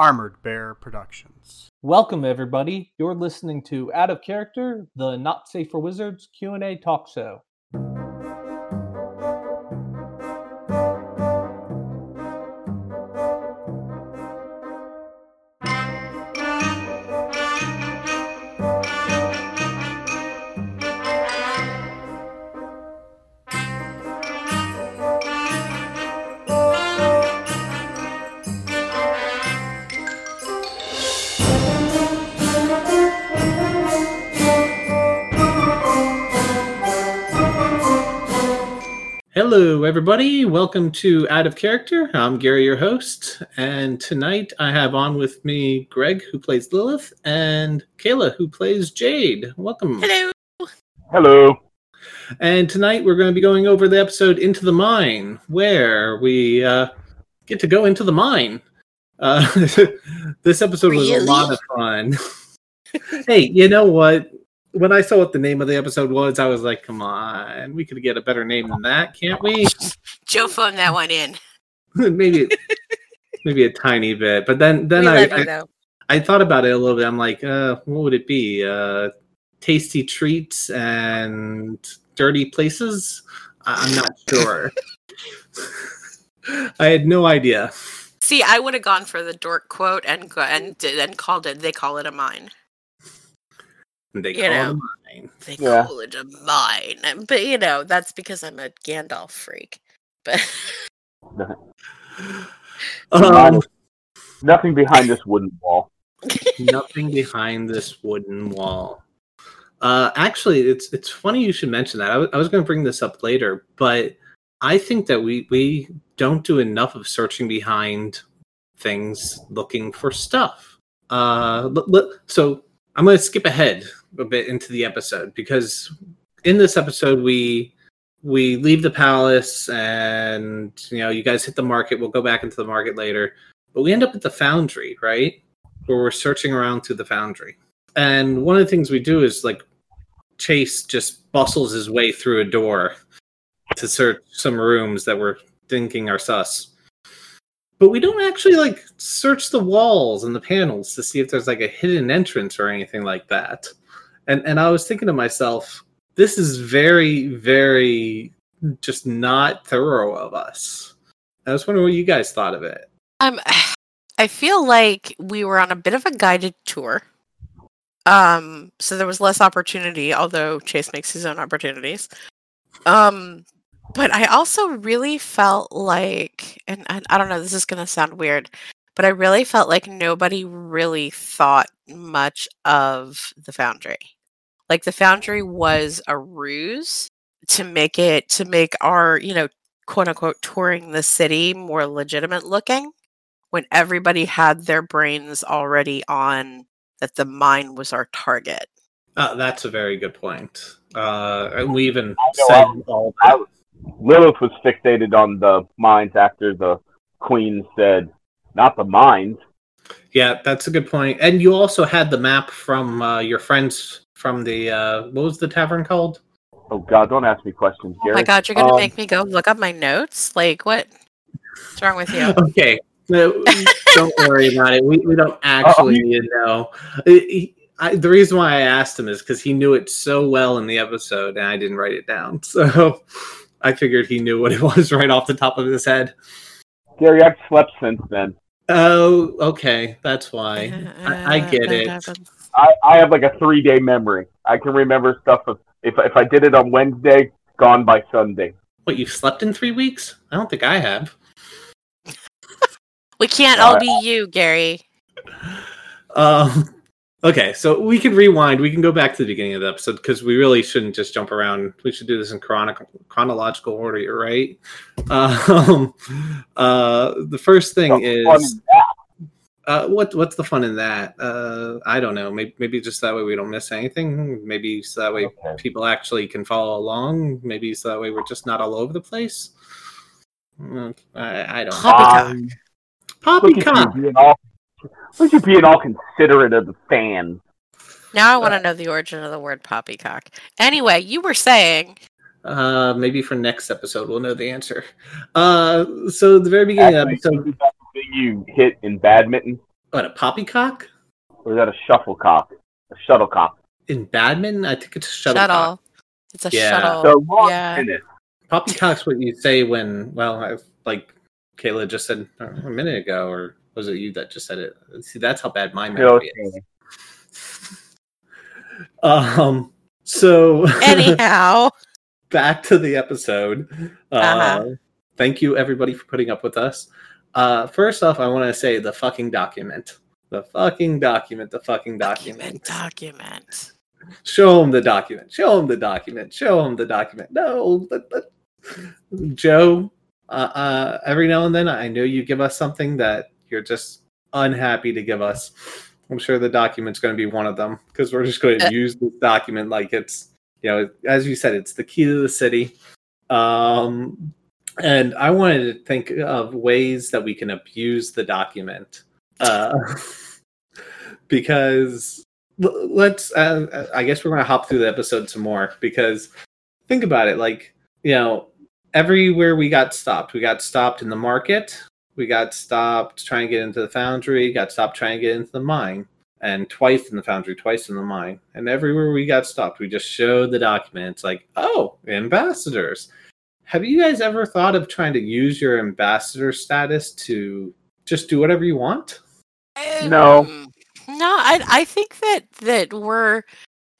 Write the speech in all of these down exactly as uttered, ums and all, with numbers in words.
Armored Bear Productions. Welcome, everybody. You're listening to Out of Character, the Not Safe for Wizards Q and A talk show. Hello, everybody. Welcome to Out of Character. I'm Gary, your host, and tonight I have on with me Greg, who plays Lilith, and Kayla, who plays Jade. Welcome. Hello. Hello. And tonight we're going to be going over the episode Into the Mine, where we uh, get to go into the mine. Uh, this episode was really? a lot of fun. Hey, you know what? When I saw what the name of the episode was, I was like, come on, we could get a better name than that, can't we? Joe phoned that one in. maybe maybe a tiny bit. But then then I, I, I thought about it a little bit. I'm like, uh, what would it be? Uh, tasty treats and dirty places? I'm not sure. I had no idea. See, I would have gone for the dork quote and and and called it, they call it a mine. They call, you know, it a mine. They yeah. call it a mine. But, you know, that's because I'm a Gandalf freak. But um, nothing behind this wooden wall. Nothing behind this wooden wall. Uh, actually, it's it's funny you should mention that. I, w- I was going to bring this up later, but I think that we, we don't do enough of searching behind things, looking for stuff. Uh, l- l- so I'm going to skip ahead a bit into the episode, because in this episode we we leave the palace, and you know, you guys hit the market. We'll go back into the market later, but we end up at the foundry, right? Where we're searching around through the foundry, and one of the things we do is like Chase just bustles his way through a door to search some rooms that we're thinking are sus. But we don't actually, like, search the walls and the panels to see if there's, like, a hidden entrance or anything like that. And and I was thinking to myself, this is very, very just not thorough of us. I was wondering what you guys thought of it. Um, I feel like we were on a bit of a guided tour. Um, so there was less opportunity, although Chase makes his own opportunities. Um... But I also really felt like, and I, I don't know, this is going to sound weird, but I really felt like nobody really thought much of the foundry. Like, the foundry was a ruse to make it, to make our, you know, quote unquote, touring the city more legitimate looking, when everybody had their brains already on that the mine was our target. Oh, that's a very good point. Uh, and we even said all that. Lilith was fixated on the mines after the queen said, not the mines. Yeah, that's a good point. And you also had the map from uh, your friends from the, uh, what was the tavern called? Oh, God, don't ask me questions, Gary. Oh, my God, you're going to um, make me go look up my notes? Like, what? What's wrong with you? Okay. No, don't worry about it. We, we don't actually uh, you know. It, I, the reason why I asked him is because he knew it so well in the episode, and I didn't write it down. So I figured he knew what it was right off the top of his head. Gary, I've slept since then. Oh, okay. That's why. Uh, I, I get it. I, I have like a three-day memory. I can remember stuff. Of, if if I did it on Wednesday, gone by Sunday. What, you've slept in three weeks? I don't think I have. We can't all, all right. be you, Gary. Um. Okay, so we can rewind. We can go back to the beginning of the episode, because we really shouldn't just jump around. We should do this in chrono- chronological order. You're right. Um, uh, the first thing what's is uh, what? What's the fun in that? Uh, I don't know. Maybe, maybe just that way we don't miss anything. Maybe so that way okay. people actually can follow along. Maybe so that way we're just not all over the place. I, I don't Poppycock. know. Poppycock. Poppycock. Would you be at all considerate of the fans? Now I want to know the origin of the word poppycock. Anyway, you were saying. Uh, maybe for next episode we'll know the answer. Uh, so the very beginning Actually, of the episode. Is that the thing you hit in badminton? What, a poppycock? Or is that a shufflecock? A shuttlecock. In badminton, I think it's a shuttlecock. Shuttle. It's a yeah. shuttle. So long yeah. minute. Poppycock's what you say when, well, I've, like Kayla just said a minute ago, or was it you that just said it? See, that's how bad my memory okay. is. Um. So anyhow, back to the episode. Uh, uh-huh. Thank you, everybody, for putting up with us. Uh, first off, I want to say the fucking document. The fucking document. The fucking document. Document. document. Show him the document. Show him the document. Show him the document. No. But, but. Joe, uh, uh, every now and then, I know you give us something that you're just unhappy to give us. I'm sure the document's going to be one of them, because we're just going to use this document like it's, you know, as you said, it's the key to the city. Um, and I wanted to think of ways that we can abuse the document. Uh, because let's, uh, I guess we're going to hop through the episode some more, because think about it. Like, you know, everywhere we got stopped, we got stopped in the market. We got stopped trying to get into the foundry, got stopped trying to get into the mine, and twice in the foundry, twice in the mine. And everywhere we got stopped, we just showed the document. It's like, oh, ambassadors. Have you guys ever thought of trying to use your ambassador status to just do whatever you want? Um, no. No, I I think that, that we're...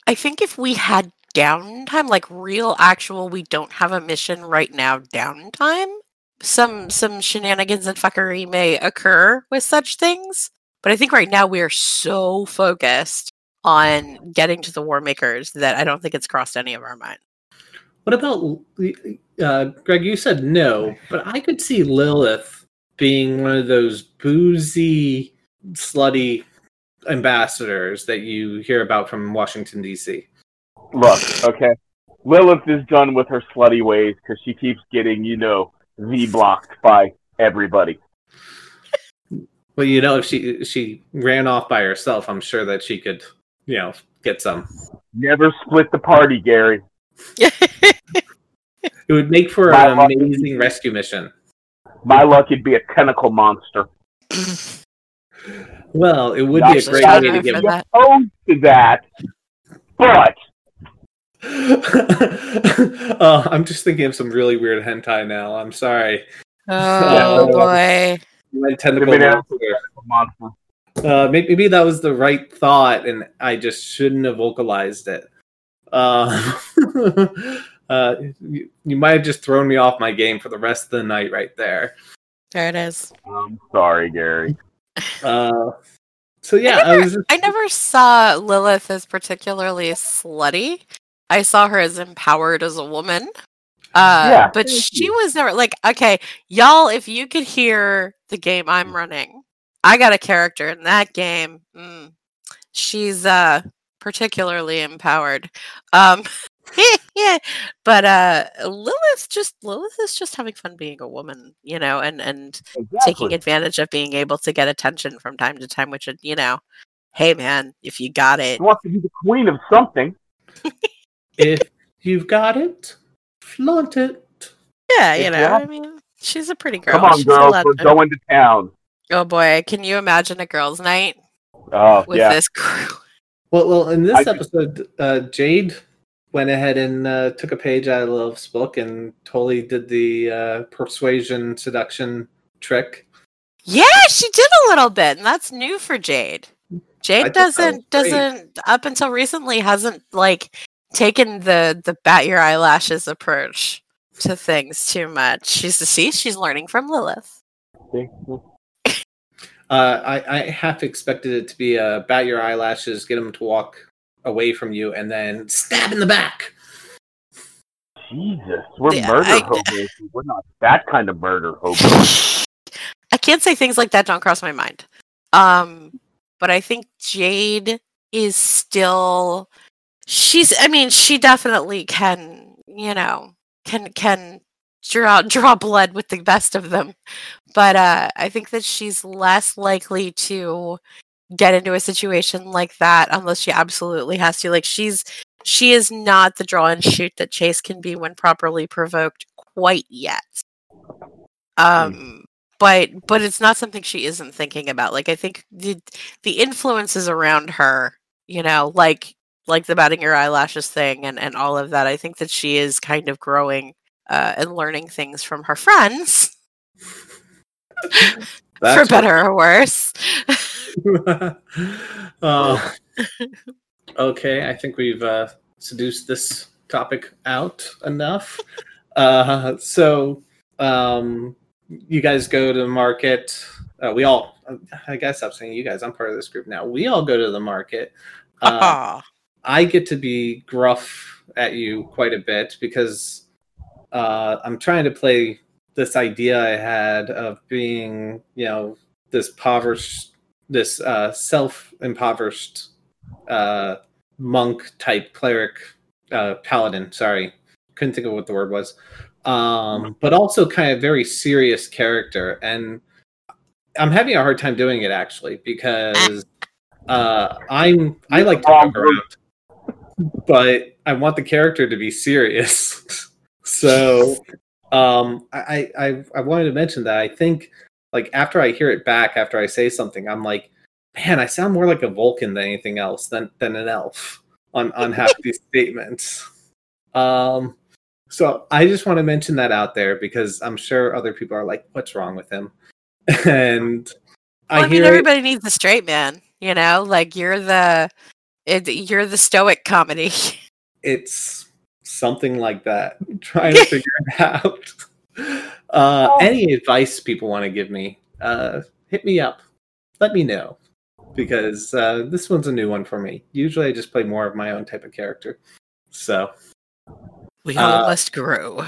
I think if we had downtime, like real, actual, we don't have a mission right now downtime, Some some shenanigans and fuckery may occur with such things, but I think right now we are so focused on getting to the war makers that I don't think it's crossed any of our mind. What about uh, Greg? You said no, but I could see Lilith being one of those boozy, slutty ambassadors that you hear about from Washington D C. Look, okay, Lilith is done with her slutty ways because she keeps getting, you know, V-blocked by everybody. Well, you know, if she she ran off by herself, I'm sure that she could, you know, get some. Never split the party, Gary. It would make for my an luck, amazing rescue mission. My luck, it'd be a tentacle monster. Well, it would Not be a great way to give that. Opposed to that, but... uh, I'm just thinking of some really weird hentai now. I'm sorry. Oh, oh boy. Tentacle monster. Uh, maybe that was the right thought, and I just shouldn't have vocalized it. Uh, uh, you, you might have just thrown me off my game for the rest of the night right there. There it is. I'm sorry, Gary. Uh, so yeah, I never, I was just... I never saw Lilith as particularly slutty. I saw her as empowered as a woman, uh, yeah, but she was never like, okay, y'all, if you could hear the game I'm running, I got a character in that game. Mm, she's uh, particularly empowered. Um, yeah, but uh, Lilith just Lilith is just having fun being a woman, you know, and, and exactly. taking advantage of being able to get attention from time to time, which, you know, hey, man, if you got it. She wants to be the queen of something. If you've got it, flaunt it. Yeah, you know, yeah. I mean, she's a pretty girl. Come on, she's girls, we're to... going to town. Oh, boy, can you imagine a girls' night oh, with yeah. this crew? Well, well, in this I episode, just... uh, Jade went ahead and uh, took a page out of Lilith's book and totally did the uh, persuasion seduction trick. Yeah, she did a little bit, and that's new for Jade. Jade doesn't, doesn't up until recently, hasn't, like... taken the the bat your eyelashes approach to things too much. She's to see she's learning from Lilith. uh, I I half expected it to be a bat your eyelashes, get him to walk away from you, and then stab in the back. Jesus, we're yeah, murder I, hobos. We're not that kind of murder hobos. I can't say things like that don't cross my mind. Um, but I think Jade is still. She's, I mean, she definitely can, you know, can can draw draw blood with the best of them. But uh, I think that she's less likely to get into a situation like that unless she absolutely has to. Like, she's she is not the draw and shoot that Chase can be when properly provoked quite yet. Um, but but it's not something she isn't thinking about. Like, I think the the influences around her, you know, like like the batting your eyelashes thing and, and all of that. I think that she is kind of growing uh, and learning things from her friends, for better or worse. uh, okay, I think we've uh, seduced this topic out enough. Uh, so um, you guys go to the market. Uh, we all, I guess I'm saying you guys, I'm part of this group now. We all go to the market. Uh, I get to be gruff at you quite a bit because uh, I'm trying to play this idea I had of being, you know, this impoverished, this uh, self-impoverished uh, monk type cleric, uh, paladin, sorry. Couldn't think of what the word was. Um, but also kind of very serious character. And I'm having a hard time doing it, actually, because uh, I'm I like to walk around, but I want the character to be serious. So um, I, I I wanted to mention that I think, like, after I hear it back, after I say something, I'm like, man, I sound more like a Vulcan than anything else, than than an elf on on half these statements. Um. So I just want to mention that out there because I'm sure other people are like, what's wrong with him? And well, I, I mean, hear everybody needs a straight man, you know, like you're the, it, you're the stoic comedy. It's something like that. I'm trying to figure it out. Uh, oh. Any advice people want to give me, uh, hit me up. Let me know because uh, this one's a new one for me. Usually I just play more of my own type of character. So. We all uh, must grow.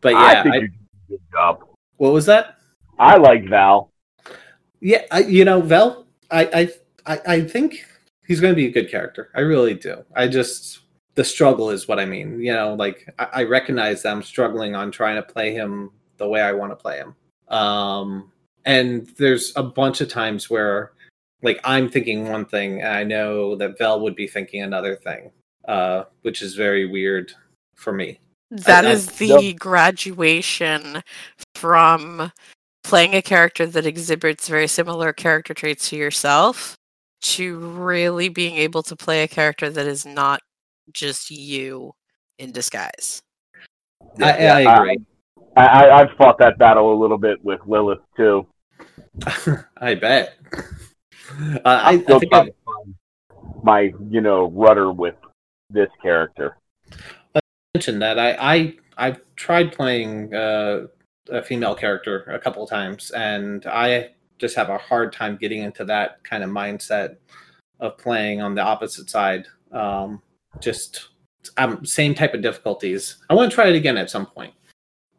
But yeah, I think I, you did a good job. What was that? I like Val. Yeah, I, you know, Vel, I, I, I think he's going to be a good character. I really do. I just, the struggle is what I mean. You know, like, I, I recognize that I'm struggling on trying to play him the way I want to play him. Um, and there's a bunch of times where, like, I'm thinking one thing, and I know that Vel would be thinking another thing, uh, which is very weird. For me, that I, is the yep. graduation from playing a character that exhibits very similar character traits to yourself to really being able to play a character that is not just you in disguise. I, I agree. I, I, I've fought that battle a little bit with Lilith too. I bet. Uh, I still I think I... my you know rudder with this character. That I, I I've tried playing uh, a female character a couple of times, and I just have a hard time getting into that kind of mindset of playing on the opposite side. Um, just um, same type of difficulties. I want to try it again at some point,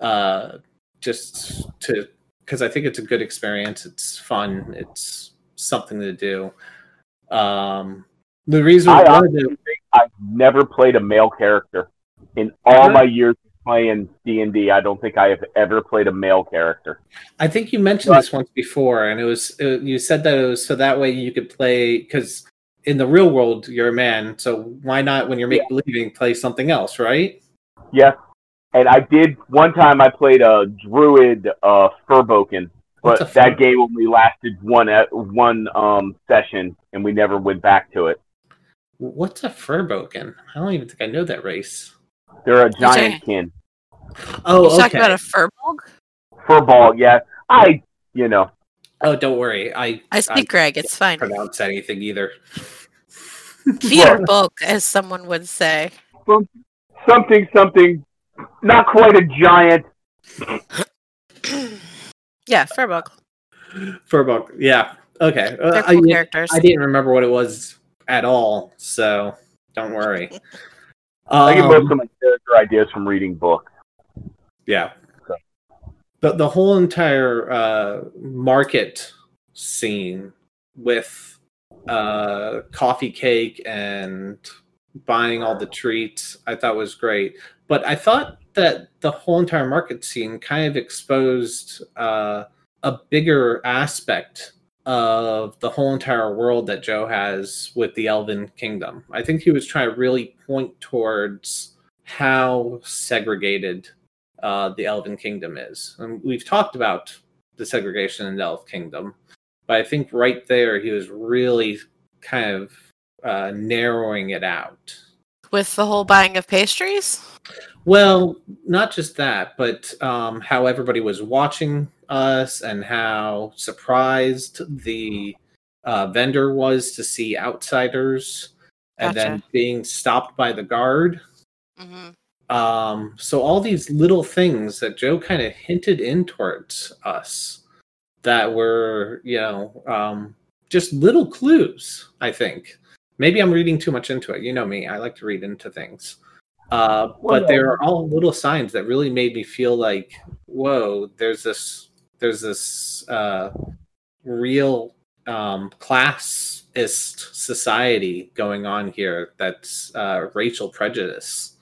uh, just to because I think it's a good experience. It's fun. It's something to do. Um, the reason I, I do, think I've never played a male character. In all my years playing D and D, I don't think I have ever played a male character. I think you mentioned but, this once before, and it was it, you said that it was so that way you could play, because in the real world, you're a man, so why not, when you're yeah. make-believing, play something else, right? Yeah, and I did, one time I played a druid uh, Furboken, but that game only lasted one one um, session, and we never went back to it. What's a Furboken? I don't even think I know that race. They're a giant kin. Oh, okay. You talking about a furbolg? Furbolg, yeah. I, you know. Oh, don't worry. I I speak Greg. It's fine. I can't pronounce anything either. Furbolg, as someone would say. Something, something. Not quite a giant. Yeah, furbolg. Furbolg, yeah. Okay. They're cool I, characters. I didn't remember what it was at all, so don't worry. Um, I get most of my character ideas from reading books. Yeah. So. But the whole entire uh, market scene with uh, coffee cake and buying all the treats, I thought was great. But I thought that the whole entire market scene kind of exposed uh, a bigger aspect of the whole entire world that Joe has with the Elven Kingdom. I think he was trying to really point towards how segregated uh, the Elven Kingdom is. And we've talked about the segregation in the Elf Kingdom. But I think right there he was really kind of uh, narrowing it out. With the whole buying of pastries? Well, not just that, but um, how everybody was watching us and how surprised the uh, vendor was to see outsiders and gotcha. Then being stopped by the guard. Mm-hmm. Um, so all these little things that Joe kind of hinted in towards us that were, you know, um, just little clues, I think. Maybe I'm reading too much into it. You know me. I like to read into things. Uh, but there are all little signs that really made me feel like, whoa, there's this there's this uh, real um, classist society going on here that's uh, racial prejudice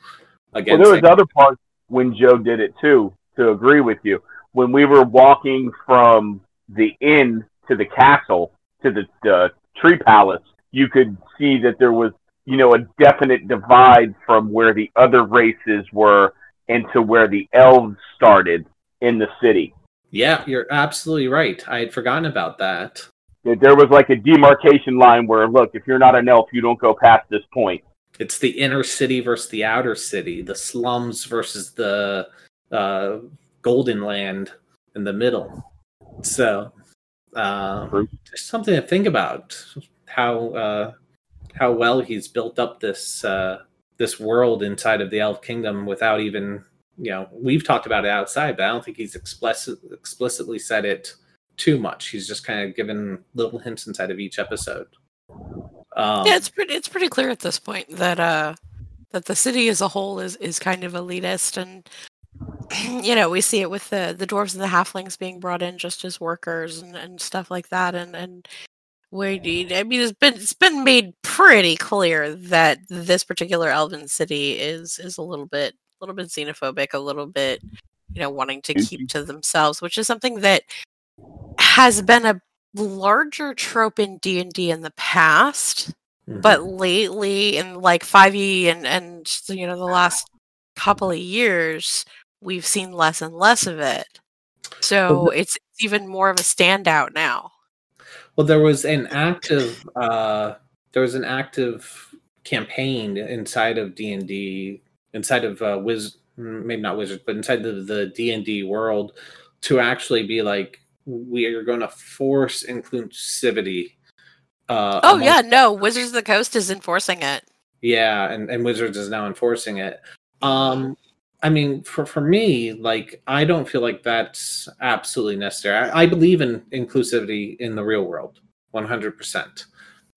against. Well, there was other parts when Joe did it, too, to agree with you. When we were walking from the inn to the castle, to the uh, tree palace, you could see that there was, you know, a definite divide from where the other races were into where the elves started in the city. Yeah, you're absolutely right. I had forgotten about that. There was like a demarcation line where, look, if you're not an elf, you don't go past this point. It's the inner city versus the outer city, the slums versus the uh, golden land in the middle. So, uh, just something to think about. How uh, how well he's built up this uh, this world inside of the Elf Kingdom without even, you know, we've talked about it outside, but I don't think he's explicit, explicitly said it too much. He's just kind of given little hints inside of each episode. Um, yeah, it's pretty it's pretty clear at this point that uh, that the city as a whole is, is kind of elitist, and you know, we see it with the, the dwarves and the halflings being brought in just as workers and, and stuff like that, and. and Wait, I mean, it's been it's been made pretty clear that this particular elven city is is a little bit a little bit xenophobic, a little bit, you know, wanting to keep to themselves, which is something that has been a larger trope in D and D in the past, mm-hmm. but lately in like five E and and you know the last couple of years, we've seen less and less of it. So it's even more of a standout now. Well, there was an active uh, there was an active campaign inside of D and D, inside of uh, Wiz, maybe not Wizards, but inside the, the D and D world to actually be like, we are going to force inclusivity. Uh, oh, amongst- yeah, no, Wizards of the Coast is enforcing it. Yeah, and, and Wizards is now enforcing it. Um, I mean, for, for me, like, I don't feel like that's absolutely necessary. I, I believe in inclusivity in the real world, one hundred percent.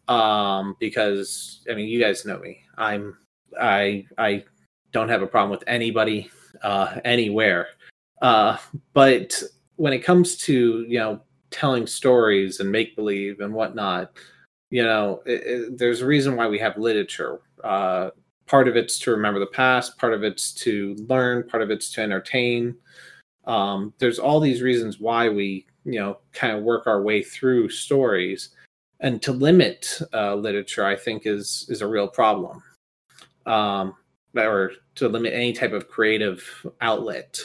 Um, because, I mean, you guys know me. I'm, I, I don't have a problem with anybody, uh, anywhere. Uh, but when it comes to, you know, telling stories and make-believe and whatnot, you know, it, it, there's a reason why we have literature. Uh, Part of it's to remember the past. Part of it's to learn. Part of it's to entertain. Um, there's all these reasons why we, you know, kind of work our way through stories, and to limit uh, literature, I think, is is a real problem, um, or to limit any type of creative outlet.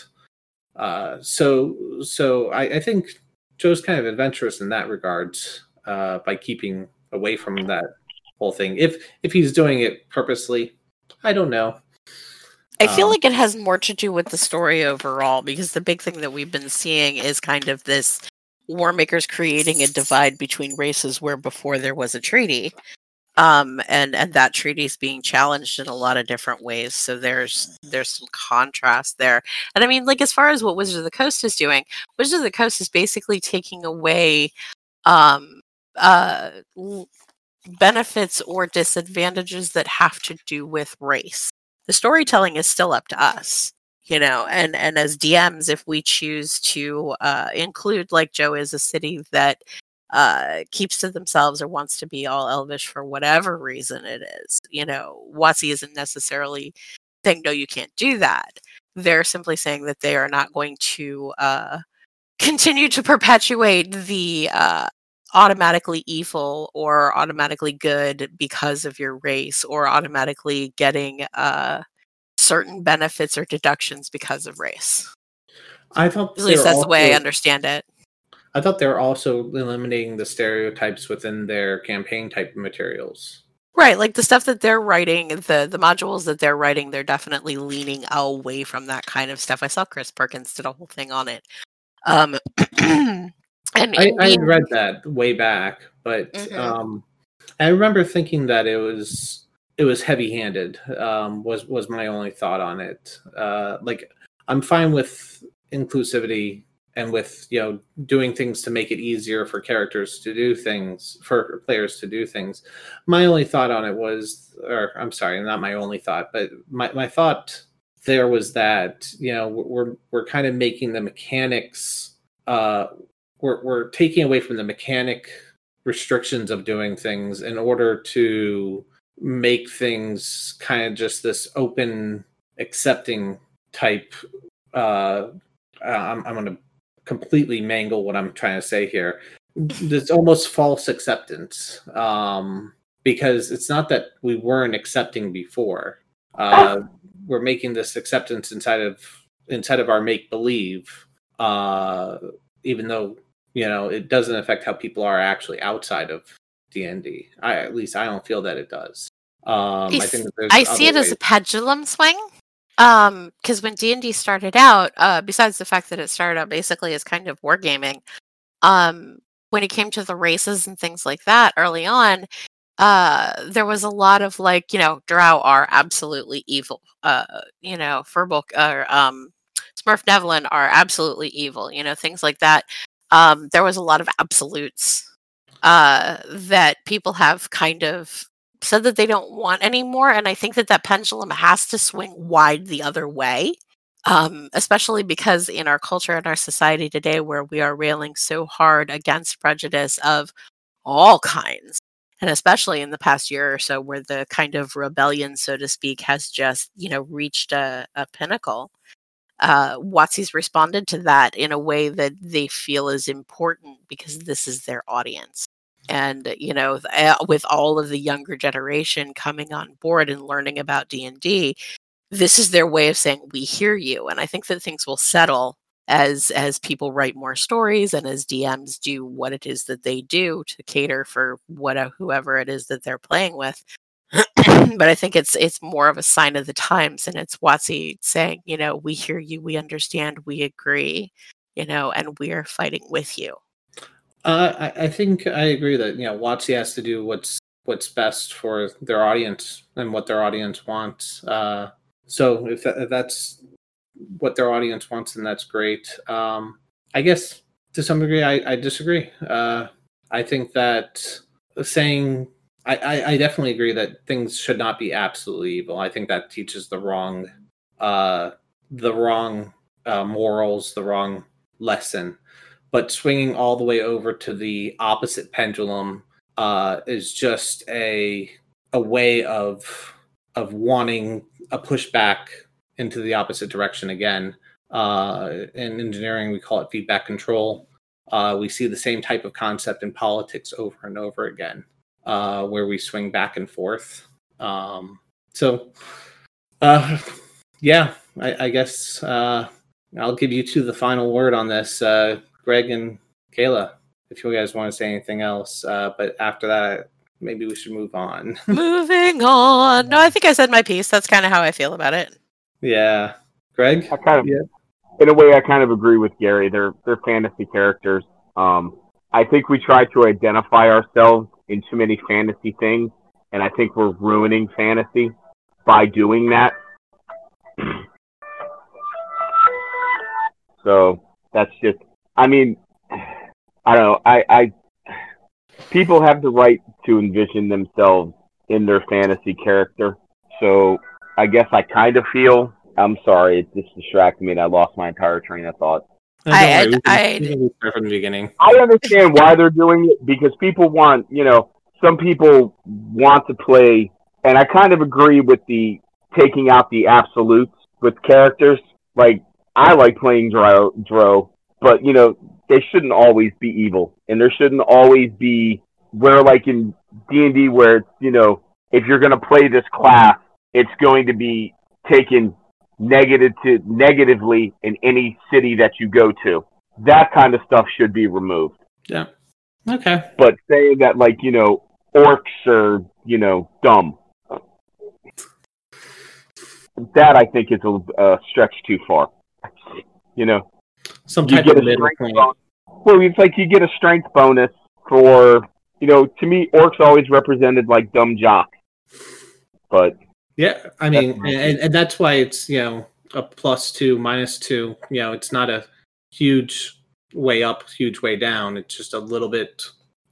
Uh, so, so I, I think Joe's kind of adventurous in that regards uh, by keeping away from that whole thing. If if he's doing it purposely. I don't know. I feel um, like it has more to do with the story overall, because the big thing that we've been seeing is kind of this war makers creating a divide between races where before there was a treaty. Um, and, and that treaty is being challenged in a lot of different ways. So there's there's some contrast there. And I mean, like, as far as what Wizards of the Coast is doing, Wizards of the Coast is basically taking away um, uh, l- benefits or disadvantages that have to do with race. The storytelling is still up to us, you know, and, and as D Ms, if we choose to uh, include, like Joe is, a city that uh, keeps to themselves or wants to be all elvish for whatever reason it is, you know, WotC isn't necessarily saying, no, you can't do that. They're simply saying that they are not going to uh, continue to perpetuate the uh, automatically evil or automatically good because of your race, or automatically getting uh, certain benefits or deductions because of race. I thought at least that's also, the way I understand it. I thought they were also eliminating the stereotypes within their campaign type materials. Right, like the stuff that they're writing, the, the modules that they're writing, they're definitely leaning away from that kind of stuff. I saw Chris Perkins did a whole thing on it. Um, and I, I had read that way back, but mm-hmm. um, I remember thinking that it was it was heavy-handed. Um, was was my only thought on it. Uh, like I'm fine with inclusivity and with, you know, doing things to make it easier for characters to do things, for players to do things. My only thought on it was, or I'm sorry, not my only thought, but my, my thought there was that, you know, we're we're kind of making the mechanics, uh, we're we're taking away from the mechanic restrictions of doing things in order to make things kind of just this open, accepting type. Uh, I'm I'm gonna completely mangle what I'm trying to say here. It's almost false acceptance, um, because it's not that we weren't accepting before. Uh, we're making this acceptance inside of inside of our make believe, uh, even though, you know, it doesn't affect how people are actually outside of D and D. I at least I don't feel that it does. Um, I, I think that I see it ways. As a pendulum swing. Um, because when D and D started out, uh, besides the fact that it started out basically as kind of wargaming, um, when it came to the races and things like that early on, uh, there was a lot of, like, you know, drow are absolutely evil. Uh, you know, Firbolg or um, Smurf Nevelin are absolutely evil. You know, things like that. Um, there was a lot of absolutes uh, that people have kind of said that they don't want anymore, and I think that that pendulum has to swing wide the other way, um, especially because in our culture and our society today, where we are railing so hard against prejudice of all kinds, and especially in the past year or so, where the kind of rebellion, so to speak, has just, you know, reached a, a pinnacle. Uh, W O T C's responded to that in a way that they feel is important because this is their audience. And, you know, th- with all of the younger generation coming on board and learning about D and D, this is their way of saying, we hear you. And I think that things will settle as as people write more stories and as D Ms do what it is that they do to cater for what a, whoever it is that they're playing with. But I think it's it's more of a sign of the times, and it's W O T C saying, you know, we hear you, we understand, we agree, you know, and we are fighting with you. Uh, I, I think I agree that, you know, W O T C has to do what's what's best for their audience and what their audience wants. Uh, so if, that, if that's what their audience wants, then that's great. Um, I guess to some degree I, I disagree. Uh, I think that saying I, I, I definitely agree that things should not be absolutely evil. I think that teaches the wrong uh, the wrong uh, morals, the wrong lesson. But swinging all the way over to the opposite pendulum uh, is just a a way of of wanting a pushback into the opposite direction again. Uh, in engineering, we call it feedback control. Uh, we see the same type of concept in politics over and over again, uh, where we swing back and forth. Um, so, uh, yeah, I, I guess uh, I'll give you two the final word on this. Uh, Greg and Kayla, if you guys want to say anything else, uh, but after that, maybe we should move on. Moving on. No, I think I said my piece. That's kind of how I feel about it. Yeah, Greg. I kind of, yeah. In a way, I kind of agree with Gary. They're they're fantasy characters. Um, I think we try to identify ourselves in too many fantasy things, and I think we're ruining fantasy by doing that. So that's just. I mean, I don't know. I, I people have the right to envision themselves in their fantasy character. So I guess I kind of feel. I'm sorry, it just distracted me, and I lost my entire train of thought. I I, can, I from the beginning. I understand why they're doing it, because people want, you know, some people want to play, and I kind of agree with the taking out the absolutes with characters. Like I like playing Dro. Dro But, you know, they shouldn't always be evil. And there shouldn't always be where, like in D and D, where, it's, you know, if you're going to play this class, it's going to be taken negative to negatively in any city that you go to. that kind of stuff should be removed. Yeah. Okay. But saying that, like, you know, orcs are, you know, dumb, that I think is a uh, stretch too far. You know? Some type of middle point. Bonus. Well, it's like you get a strength bonus for, you know, to me, orcs always represented, like, dumb jocks. But... yeah, I mean, and, and that's why it's, you know, a plus two, minus two. You know, it's not a huge way up, huge way down. It's just a little bit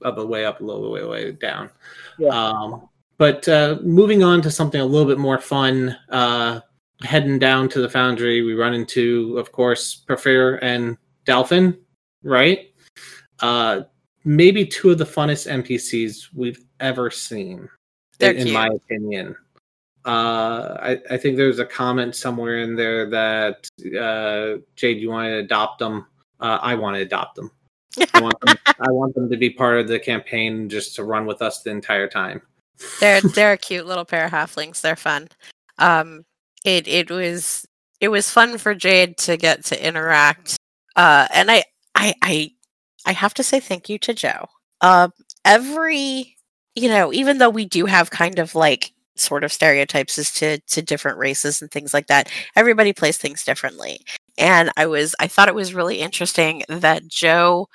of a way up, a little way, way down. Yeah. Um, but uh, moving on to something a little bit more fun, uh, heading down to the Foundry, we run into, of course, Prefer and Delphin, right? Uh, maybe two of the funnest N P Cs we've ever seen, in, in my opinion. Uh, I, I think there's a comment somewhere in there that uh, Jade, you want to adopt them. Uh, I want to adopt them. I want them. I want them to be part of the campaign, just to run with us the entire time. They're they're a cute little pair of halflings. They're fun. Um, it it was it was fun for Jade to get to interact. Uh, and I I I I have to say thank you to Joe. Uh, every you know, even though we do have kind of like sort of stereotypes as to to different races and things like that, everybody plays things differently, and I was I thought it was really interesting that Joe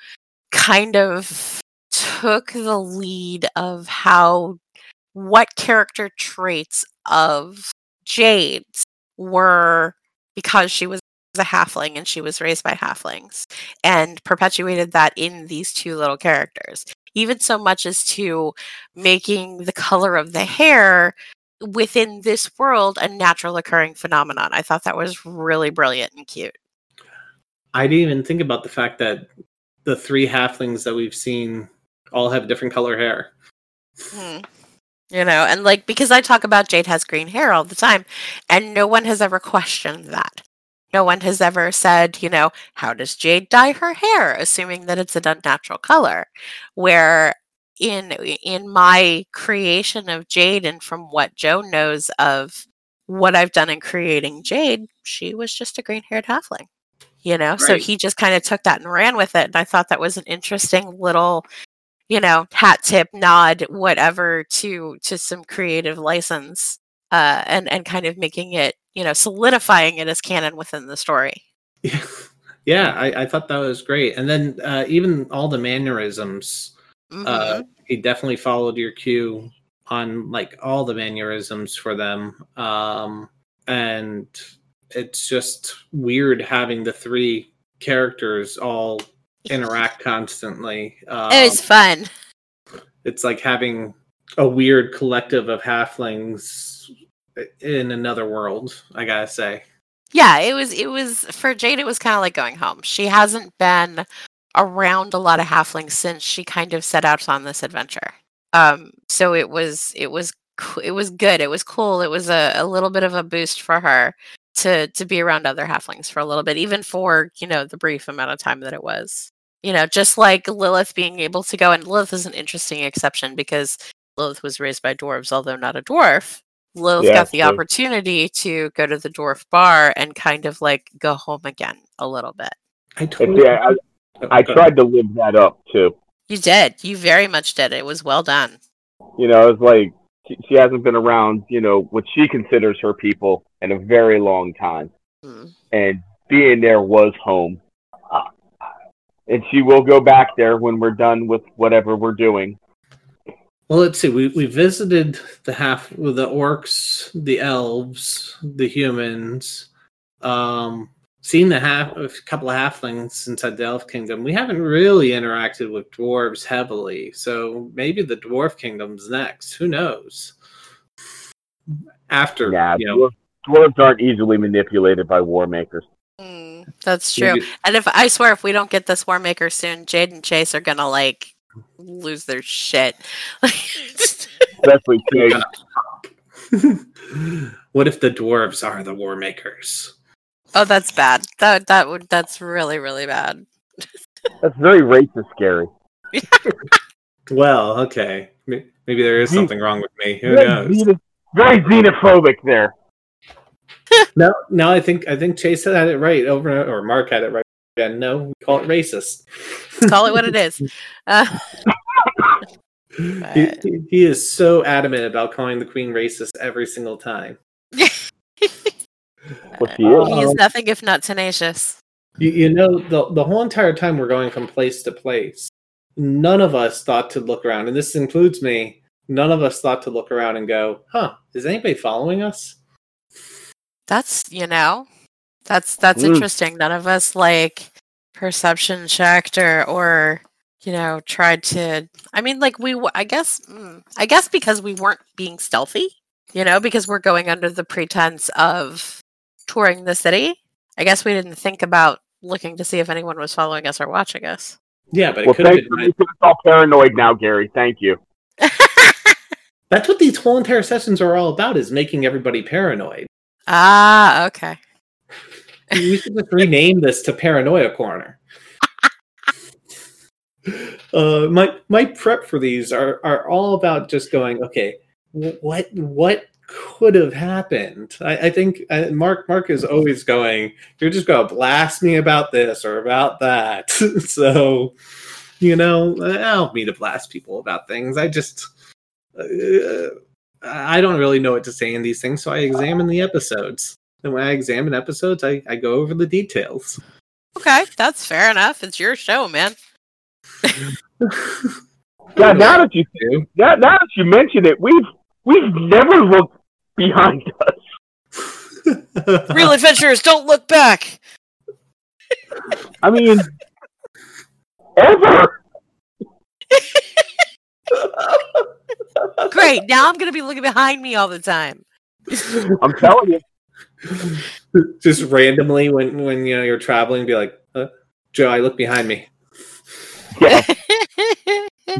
kind of took the lead of how what character traits of Jade's were, because she was a halfling and she was raised by halflings, and perpetuated that in these two little characters, even so much as to making the color of the hair within this world a natural occurring phenomenon. I thought that was really brilliant and cute. I didn't even think about the fact that the three halflings that we've seen all have different color hair. Hmm. You know, and like, because I talk about Jade has green hair all the time, and no one has ever questioned that. No one has ever said, you know, how does Jade dye her hair, assuming that it's an unnatural color, where in in my creation of Jade and from what Joe knows of what I've done in creating Jade, she was just a green-haired halfling, you know? Right. So he just kind of took that and ran with it, and I thought that was an interesting little, you know, hat tip, nod, whatever, to to some creative license. Uh, and, and kind of making it, you know, solidifying it as canon within the story. Yeah, yeah, I, I thought that was great. And then uh, even all the mannerisms, mm-hmm. uh, he definitely followed your cue on, like, all the mannerisms for them. Um, and it's just weird having the three characters all interact constantly. Um, it was fun. It's like having a weird collective of halflings in another world, I gotta say. Yeah, it was, it was, for Jade, it was kind of like going home. She hasn't been around a lot of halflings since she kind of set out on this adventure. Um, so it was, it was, it was good. It was cool. It was a, a little bit of a boost for her to, to be around other halflings for a little bit, even for, you know, the brief amount of time that it was. You know, just like Lilith being able to go, and Lilith is an interesting exception because Lilith was raised by dwarves, although not a dwarf. Lilith yeah, got the so. opportunity to go to the dwarf bar and kind of like go home again a little bit. I totally yeah, I, oh, I tried to live that up too. You did. You very much did. It was well done. You know, it was like she, she hasn't been around, you know, what she considers her people in a very long time. Mm. And being there was home. And she will go back there when we're done with whatever we're doing. Well, let's see. We we visited the half, the orcs, the elves, the humans. Um, seen the half, a couple of halflings inside the elf kingdom. We haven't really interacted with dwarves heavily, so maybe the dwarf kingdom's next. Who knows? After yeah, you know, dwarves aren't easily manipulated by war makers. Mm, that's true. Maybe. And if I swear, if we don't get this war maker soon, Jade and Chase are gonna like lose their shit. Definitely Chase. What if the dwarves are the war makers? Oh, that's bad. That that would that's really really bad. That's very racist, Gary. Well, okay, maybe there is something wrong with me. Who knows? Very xenophobic there. No, no, I think I think Chase had it right over, or Mark had it right And no, we call it racist. Let's call it what it is. Uh, he, he is so adamant about calling the queen racist every single time. Well, he, is. He is nothing if not tenacious. You, you know, the the whole entire time we're going from place to place, none of us thought to look around, and this includes me, none of us thought to look around and go, huh, is anybody following us? That's, you know, that's that's mm. interesting. None of us, like, perception checked or, or, you know, tried to, I mean, like, we, I guess, I guess because we weren't being stealthy, you know, because we're going under the pretense of touring the city. I guess we didn't think about looking to see if anyone was following us or watching us. Yeah, but it well, could have been. Right. It's all paranoid now, Gary. Thank you. That's what these whole entire sessions are all about, is making everybody paranoid. Ah, okay. We should just rename this to Paranoia Corner. uh, my my prep for these are, are all about just going, okay, what what could have happened? I, I think uh, Mark Mark is always going, you're just going to blast me about this or about that. So, you know, I don't mean to blast people about things. I just... Uh, I don't really know what to say in these things, so I examine the episodes. And when I examine episodes, I, I go over the details. Okay, that's fair enough. It's your show, man. Yeah, now that you do, now, now that you mention it, we've we've never looked behind us. Real adventurers don't look back. I mean, ever. Great, now I'm going to be looking behind me all the time. I'm telling you. Just randomly when, when you know, you're traveling, be like, uh, Joe, I look behind me. Yeah.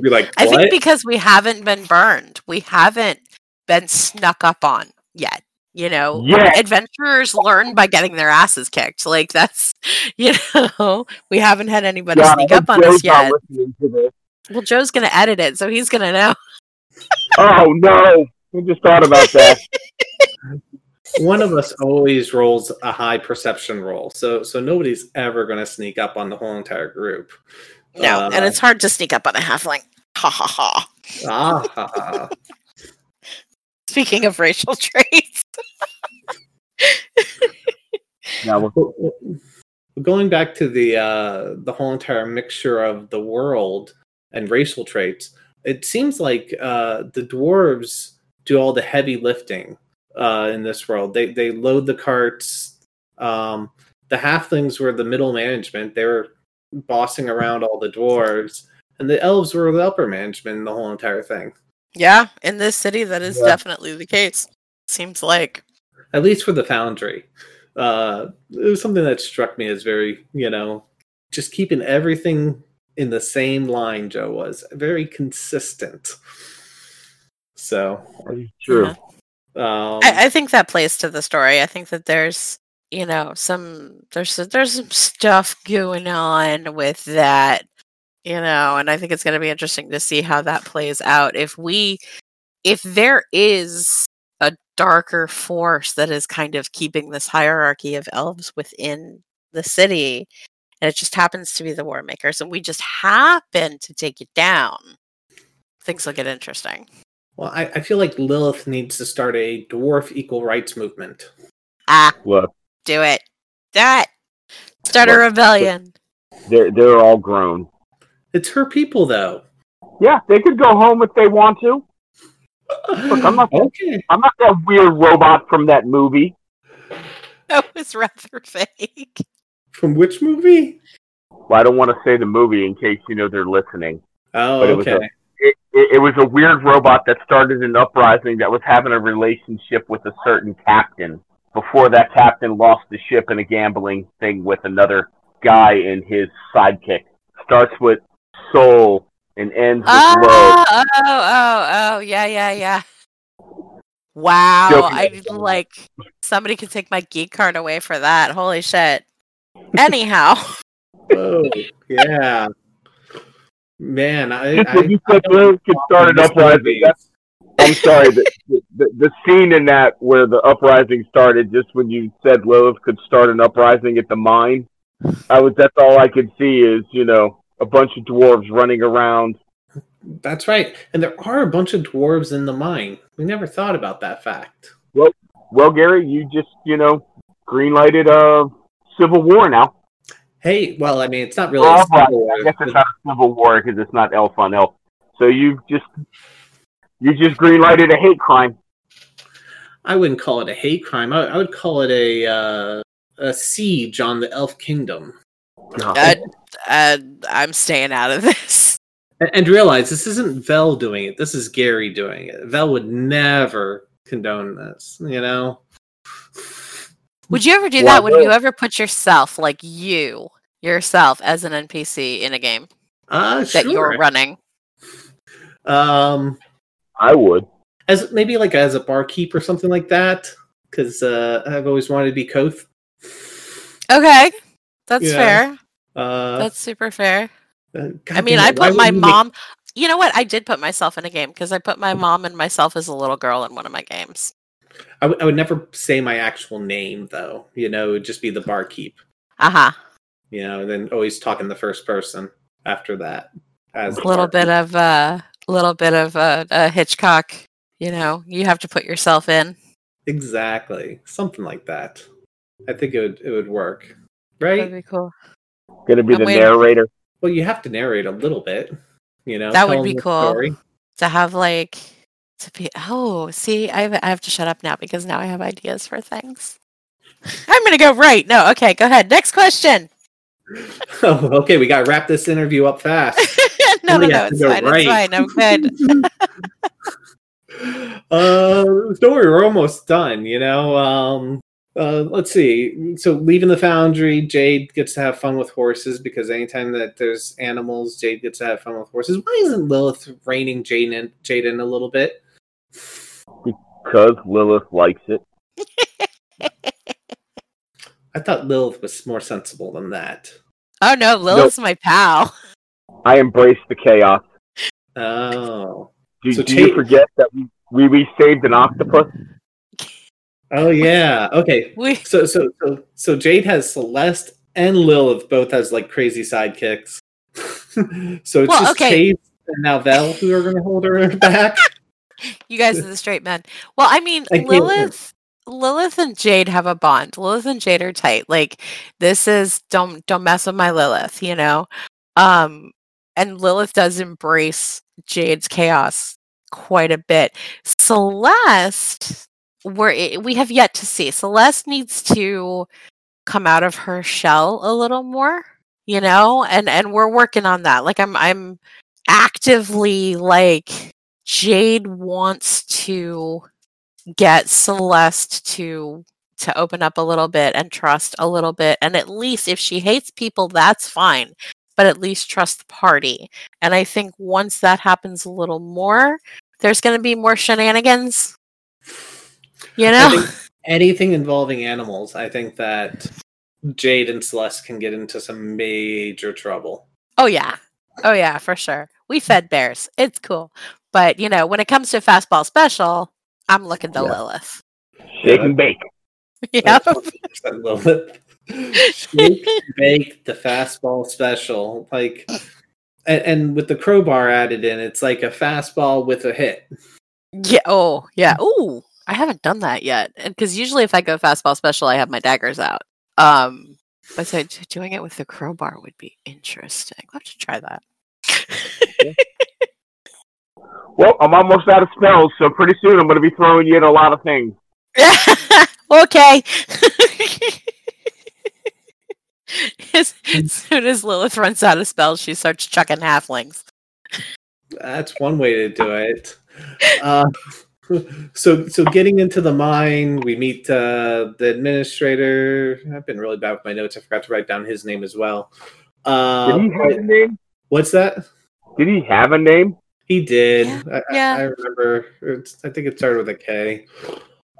Be like, what? I think because we haven't been burned. We haven't been snuck up on yet. You know, yeah. Adventurers learn by getting their asses kicked. Like, that's, you know, we haven't had anybody yeah, sneak up on Joe's us yet. Well, Joe's going to edit it, so he's going to know. Oh, no. We just thought about that. One of us always rolls a high perception roll, so so nobody's ever going to sneak up on the whole entire group. No, uh, and it's hard to sneak up on a halfling. Ha, ha, ha. Ah, ha, ha. Speaking of racial traits. Now, going back to the uh, the whole entire mixture of the world and racial traits, it seems like uh, the dwarves do all the heavy lifting uh, in this world. They they load the carts. Um, the halflings were the middle management. They were bossing around all the dwarves. And the elves were the upper management in the whole entire thing. Yeah, in this city, that is yeah. definitely the case. Seems like. At least for the Foundry. Uh, it was something that struck me as very, you know, just keeping everything... in the same line, Joe was very consistent. So, true. Uh-huh. Um, I, I think that plays to the story. I think that there's, you know, some there's there's some stuff going on with that, you know, and I think it's going to be interesting to see how that plays out. If we, if there is a darker force that is kind of keeping this hierarchy of elves within the city. And it just happens to be the War Makers, and we just happen to take it down. Things will get interesting. Well, I, I feel like Lilith needs to start a dwarf equal rights movement. Ah, look, do it. That start look, a rebellion. They're they're all grown. It's her people, though. Yeah, they could go home if they want to. Look, I'm not. Okay. I'm not that weird robot from that movie. That was rather fake. From which movie? Well, I don't want to say the movie in case you know they're listening. Oh, but it okay. Was a, it, it, it was a weird robot that started an uprising that was having a relationship with a certain captain. Before that captain lost the ship in a gambling thing with another guy and his sidekick. Starts with soul and ends oh, with love. Oh, oh, oh, yeah, yeah, yeah. Wow. Joking. I feel like somebody could take my geek card away for that. Holy shit. Anyhow. Oh, yeah. Man, I... I you said Lilith could start an uprising. I'm sorry, the, the, the scene in that where the uprising started, just when you said Lilith could start an uprising at the mine, I was, that's all I could see is, you know, a bunch of dwarves running around. That's right. And there are a bunch of dwarves in the mine. We never thought about that fact. Well, well, Gary, you just, you know, green-lighted a civil war now. Hey, well, I mean, it's not really oh, a civil war. I guess it's not a civil war because it's not elf on elf. So you just, you just green-lighted a hate crime. I wouldn't call it a hate crime. I, I would call it a uh, a siege on the elf kingdom. No. I, I, I'm staying out of this. And realize this isn't Vel doing it. This is Gary doing it. Vel would never condone this, you know? Would you ever do that? Would you ever put yourself, like you, yourself, as an N P C in a game uh, that sure. you're running? Um, I would. As maybe like as a barkeep or something like that, because uh, I've always wanted to be Koth. Okay. That's yeah. fair. Uh, That's super fair. God I mean, I put my mom... Make... You know what? I did put myself in a game, because I put my mom and myself as a little girl in one of my games. I, w- I would never say my actual name, though. You know, it would just be the barkeep. Uh-huh. You know, and then always talk in the first person after that. A little bit of, uh, little bit of uh, uh, Hitchcock. You know, you have to put yourself in. Exactly. Something like that. I think it would, it would work. Right? That'd be cool. Gonna be I'm the waiting. narrator. Well, you have to narrate a little bit, you know. That would be cool story. to have, like, to be. Oh, see, I have, I have to shut up now because now I have ideas for things. I'm gonna go right. No, okay, go ahead. Next question. Oh, okay, we gotta wrap this interview up fast. no, no, no, it's fine. Right. It's fine. I'm good. uh, don't worry, we're almost done. You know. Um, Uh, let's see. So leaving the foundry, Jade gets to have fun with horses because anytime that there's animals, Jade gets to have fun with horses. Why isn't Lilith reining Jade in, Jade in a little bit? Because Lilith likes it. I thought Lilith was more sensible than that. Oh no, Lilith's nope. my pal. I embrace the chaos. Oh. Do, so do Jade... you forget that we, we, we saved an octopus? Oh yeah. Okay. So so so so Jade has Celeste and Lilith both as like crazy sidekicks. so it's well, just okay. Chase and now Vel who are going to hold her back. You guys are the straight men. Well, I mean, I Lilith, Lilith and Jade have a bond. Lilith and Jade are tight. Like this is don't don't mess with my Lilith, you know. Um, and Lilith does embrace Jade's chaos quite a bit. Celeste. We're, we have yet to see. Celeste needs to come out of her shell a little more, you know, and, and we're working on that. Like I'm, I'm actively like Jade wants to get Celeste to, to open up a little bit and trust a little bit. And at least if she hates people, that's fine, but at least trust the party. And I think once that happens a little more, there's going to be more shenanigans. You know, anything involving animals, I think that Jade and Celeste can get into some major trouble. Oh, yeah. Oh, yeah, for sure. We fed bears. It's cool. But, you know, when it comes to fastball special, I'm looking to yeah. Lilith. Shake and bake. Yep. Lilith. Shake and bake the fastball special. Like, and, and with the crowbar added in, it's like a fastball with a hit. Yeah. Oh, yeah. Ooh. I haven't done that yet, because usually if I go fastball special, I have my daggers out. Um, but so doing it with the crowbar would be interesting. I'll have to try that. Well, I'm almost out of spells, so pretty soon I'm going to be throwing you in a lot of things. Okay. as, as soon as Lilith runs out of spells, she starts chucking halflings. That's one way to do it. Uh So, so getting into the mine, we meet uh, the administrator. I've been really bad with my notes. I forgot to write down his name as well. Um, did he have a name? What's that? Did he have a name? He did. Yeah. I, yeah. I remember. It's, I think it started with a K.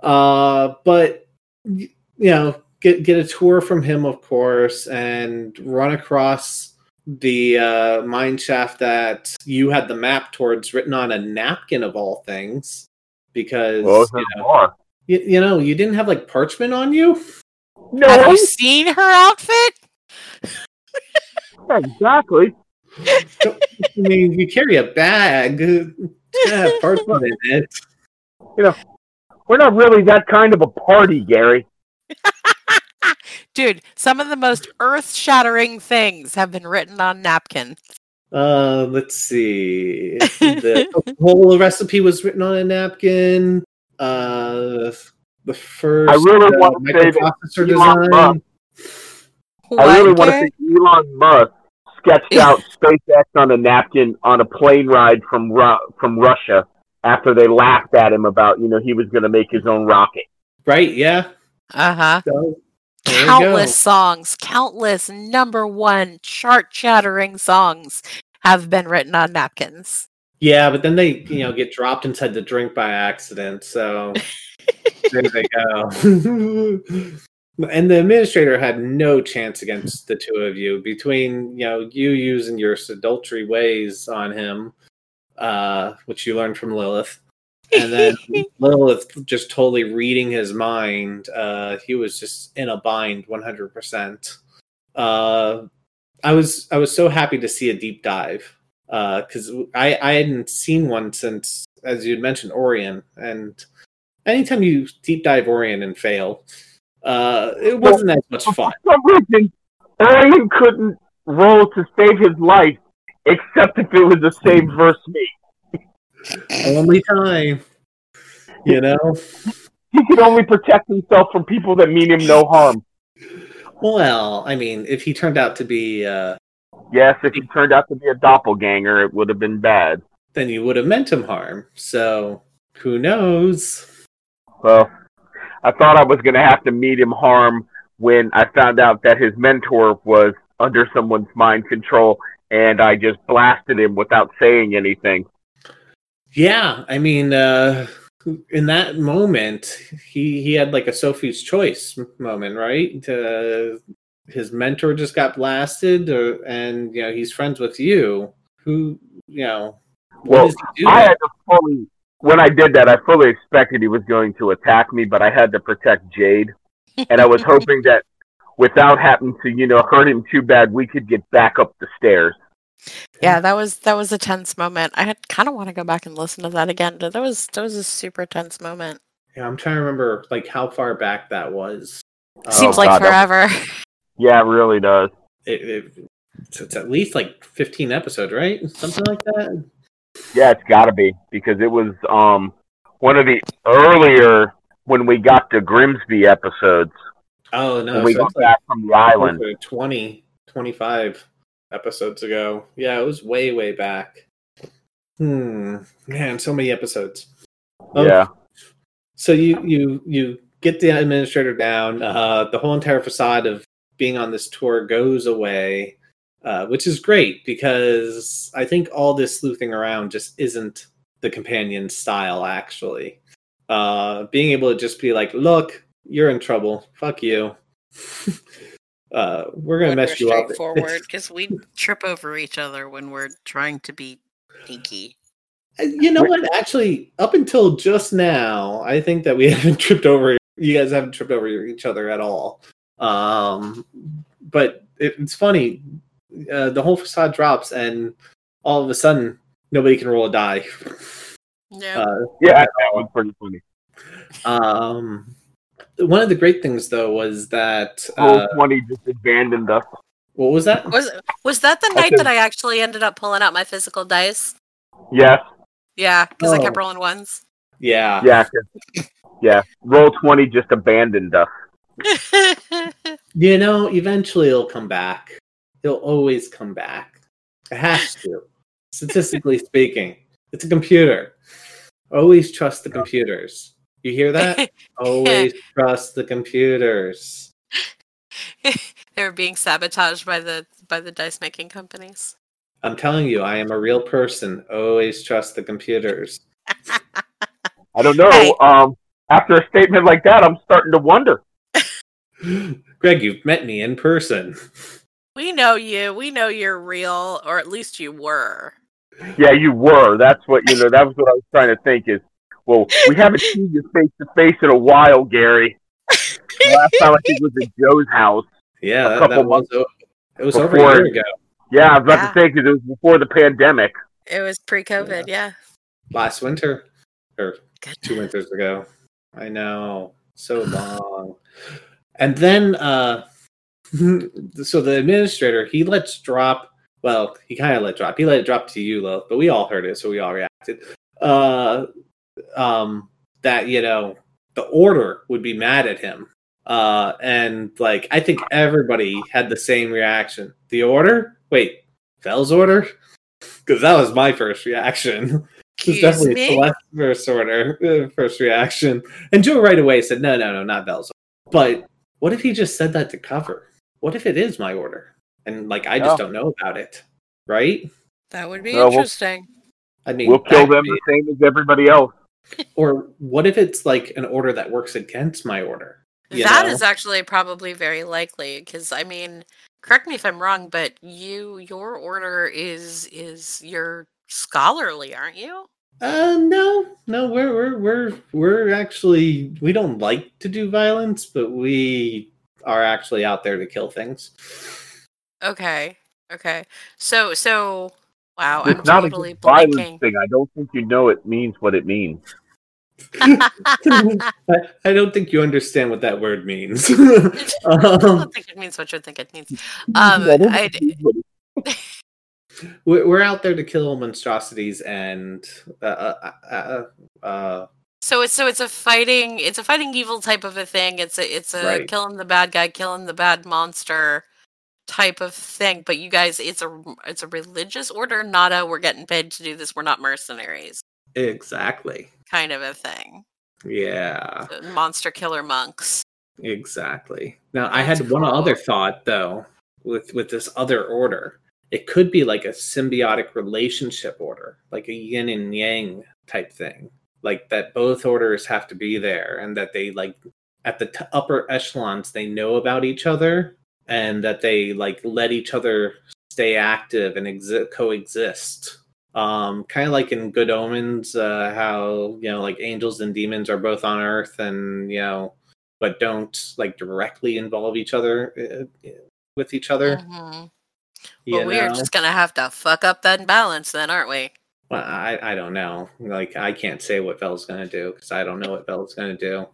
Uh, but, you know, get get a tour from him, of course, and run across the uh, mine shaft that you had the map towards written on a napkin of all things. Because well, you, know, you, you know you didn't have like parchment on you. No, have you seen her outfit? Exactly. I mean, you carry a bag. Yeah, part of it is. You know, we're not really that kind of a party, Gary. Dude, some of the most earth-shattering things have been written on napkins. Uh, let's see. The whole recipe was written on a napkin. Uh, the first I really uh, want microprocessor design. What? I really want to see Elon Musk sketched out SpaceX on a napkin on a plane ride from Ru- from Russia after they laughed at him about, you know, he was going to make his own rocket. Right, yeah. Uh-huh. So, countless songs, countless number one chart-shattering songs have been written on napkins. Yeah, but then they, you know, get dropped inside the drink by accident, so there they go. And the administrator had no chance against the two of you. Between, you know, you using your sedultory ways on him, uh, which you learned from Lilith, and then Lilith just totally reading his mind, uh, he was just in a bind one hundred percent. Uh, I was I was so happy to see a deep dive, because uh, I, I hadn't seen one since, as you had mentioned, Orion. And anytime you deep dive Orion and fail... Uh, it wasn't as much fun. For some reason, Orion couldn't roll to save his life, except if it was the same verse me. Only time. You know? He could only protect himself from people that mean him no harm. Well, I mean, if he turned out to be... Uh, yes, if he turned out to be a doppelganger, it would have been bad. Then you would have meant him harm, so who knows? Well... I thought I was going to have to meet him harm when I found out that his mentor was under someone's mind control, and I just blasted him without saying anything. Yeah, I mean, uh, in that moment, he, he had like a Sophie's Choice moment, right? Uh, his mentor just got blasted, or, and you know he's friends with you. Who, you know, what well, does he do? I had to fully... When I did that, I fully expected he was going to attack me, but I had to protect Jade. And I was hoping that without having to, you know, hurt him too bad, we could get back up the stairs. Yeah, that was that was a tense moment. I kind of want to go back and listen to that again, but that was, that was a super tense moment. Yeah, I'm trying to remember, like, how far back that was. Seems oh, like God, forever. That, yeah, it really does. It, it, it's, it's at least, like, fifteen episodes, right? Something like that? Yeah, it's got to be, because it was um, one of the earlier, when we got to Grimsby episodes. Oh, no. When we so got like, back from the island. twenty, twenty-five episodes ago. Yeah, it was way, way back. Hmm. Man, so many episodes. Um, yeah. So you, you, you get the administrator down. Uh, the whole entire facade of being on this tour goes away. Uh, which is great, because I think all this sleuthing around just isn't the companion style, actually. Uh, being able to just be like, look, you're in trouble. Fuck you. uh, we're going to mess you up. Straightforward, because we trip over each other when we're trying to be sneaky. You know what? Actually, up until just now, I think that we haven't tripped over. You guys haven't tripped over each other at all. Um, but it, it's funny. Uh, the whole facade drops, and all of a sudden, nobody can roll a die. Yeah, uh, yeah, that was pretty funny. Um, one of the great things, though, was that uh, twenty just abandoned us. What was that? Was was that the night that I actually ended up pulling out my physical dice? Yes. Yeah, because oh. I kept rolling ones. Yeah. Yeah. Yeah. Roll twenty just abandoned us. You know, eventually it'll come back. It'll always come back. It has to. Statistically speaking, it's a computer. Always trust the computers. You hear that? Always trust the computers. They were being sabotaged by the by the dice making companies. I'm telling you, I am a real person. Always trust the computers. I don't know. Hey. Um, after a statement like that, I'm starting to wonder. Greg, you've met me in person. We know you. We know you're real, or at least you were. Yeah, you were. That's what, you know, that was what I was trying to think is, well, we haven't seen you face to face in a while, Gary. The last time I think was at Joe's house. Yeah, that, that was It was before, over a year ago. Yeah, I was about yeah. to say, because it was before the pandemic. It was pre-COVID, yeah. yeah. Last winter, or Goodness. two winters ago. I know. So long. And then, uh, so the administrator, he lets drop, well, he kind of let drop. He let it drop to you, Lil, but we all heard it, so we all reacted. Uh, um, that, you know, the order would be mad at him. Uh, and, like, I think everybody had the same reaction. The order? Wait, Vel's order? Because that was my first reaction. It's definitely me? Celeste's first order, first reaction. And Joe right away said, no, no, no, not Vel's order. But what if he just said that to cover? What if it is my order? And, like, I just yeah. don't know about it. Right? That would be no, interesting. We'll, I mean, we'll kill them the same as everybody else. Or what if it's, like, an order that works against my order? You that know? Is actually probably very likely, because, I mean, correct me if I'm wrong, but you, your order is, is you're scholarly, aren't you? Uh, no, no, we're, we're, we're, we're actually, we don't like to do violence, but we are actually out there to kill things. Okay. Okay. So, so, wow, it's I'm not totally a violence thing. I don't think you know it means what it means. I, I don't think you understand what that word means. um, I don't think it means what you think it means. Um, I I we're out there to kill monstrosities, and uh, uh, uh, uh, so it's so it's a fighting, it's a fighting evil type of a thing. It's a it's a right. killing the bad guy, killing the bad monster type of thing. But you guys, it's a it's a religious order, not a we're getting paid to do this. We're not mercenaries. Exactly. Kind of a thing. Yeah. So monster killer monks. Exactly. Now, I had That's one cool. other thought, though, with, with this other order. It could be like a symbiotic relationship order, like a yin and yang type thing. Like that both orders have to be there, and that they, like, at the t- upper echelons, they know about each other, and that they, like, let each other stay active and exi- coexist. Um, kind of like in Good Omens, uh, how, you know, like angels and demons are both on Earth, and, you know, but don't, like, directly involve each other uh, with each other. Mm-hmm. Well, we know? Are just going to have to fuck up that balance then, aren't we? Well, I, I don't know. Like, I can't say what Vel's going to do, because I don't know what Vel's going to do.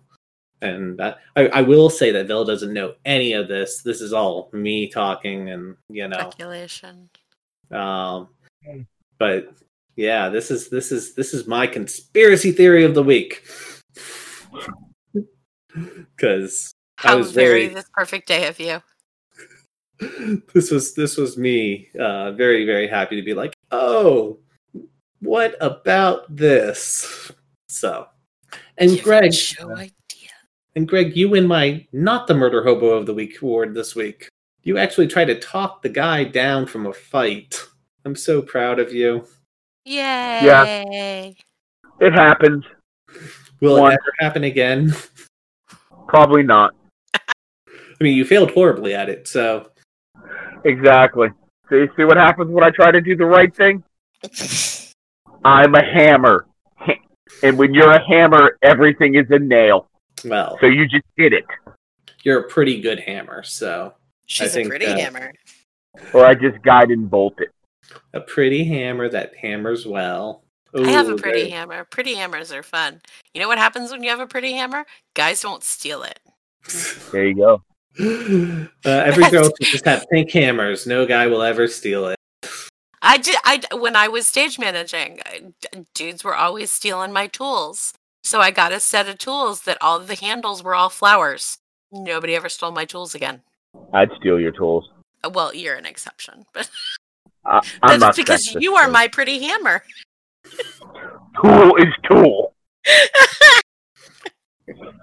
And that, I, I will say that Vel doesn't know any of this. This is all me talking and, you know. Speculation. Um. Okay. But yeah, this is this is this is my conspiracy theory of the week. Because how I was very, very this perfect day of you. This was this was me, uh, very very happy to be like, oh, what about this? So, and Give Greg, show uh, idea. And Greg, you win my not the murder hobo of the week award this week. You actually tried to talk the guy down from a fight. I'm so proud of you. Yay. Yeah. It happened. Will One. it ever happen again? Probably not. I mean, you failed horribly at it, so. Exactly. See, see what happens when I try to do the right thing? I'm a hammer. And when you're a hammer, everything is a nail. Well. So you just did it. You're a pretty good hammer, so. She's I think a pretty that... hammer. Or I just guide and bolt it. A pretty hammer that hammers well. Ooh, I have a pretty there. hammer. Pretty hammers are fun. You know what happens when you have a pretty hammer? Guys don't steal it. There you go. Uh, every girl should just have pink hammers. No guy will ever steal it. I did. I when I was stage managing, dudes were always stealing my tools. So I got a set of tools that all the handles were all flowers. Nobody ever stole my tools again. I'd steal your tools. Well, you're an exception, but. Uh, I'm That's because sexist, you are my pretty hammer. Tool is tool.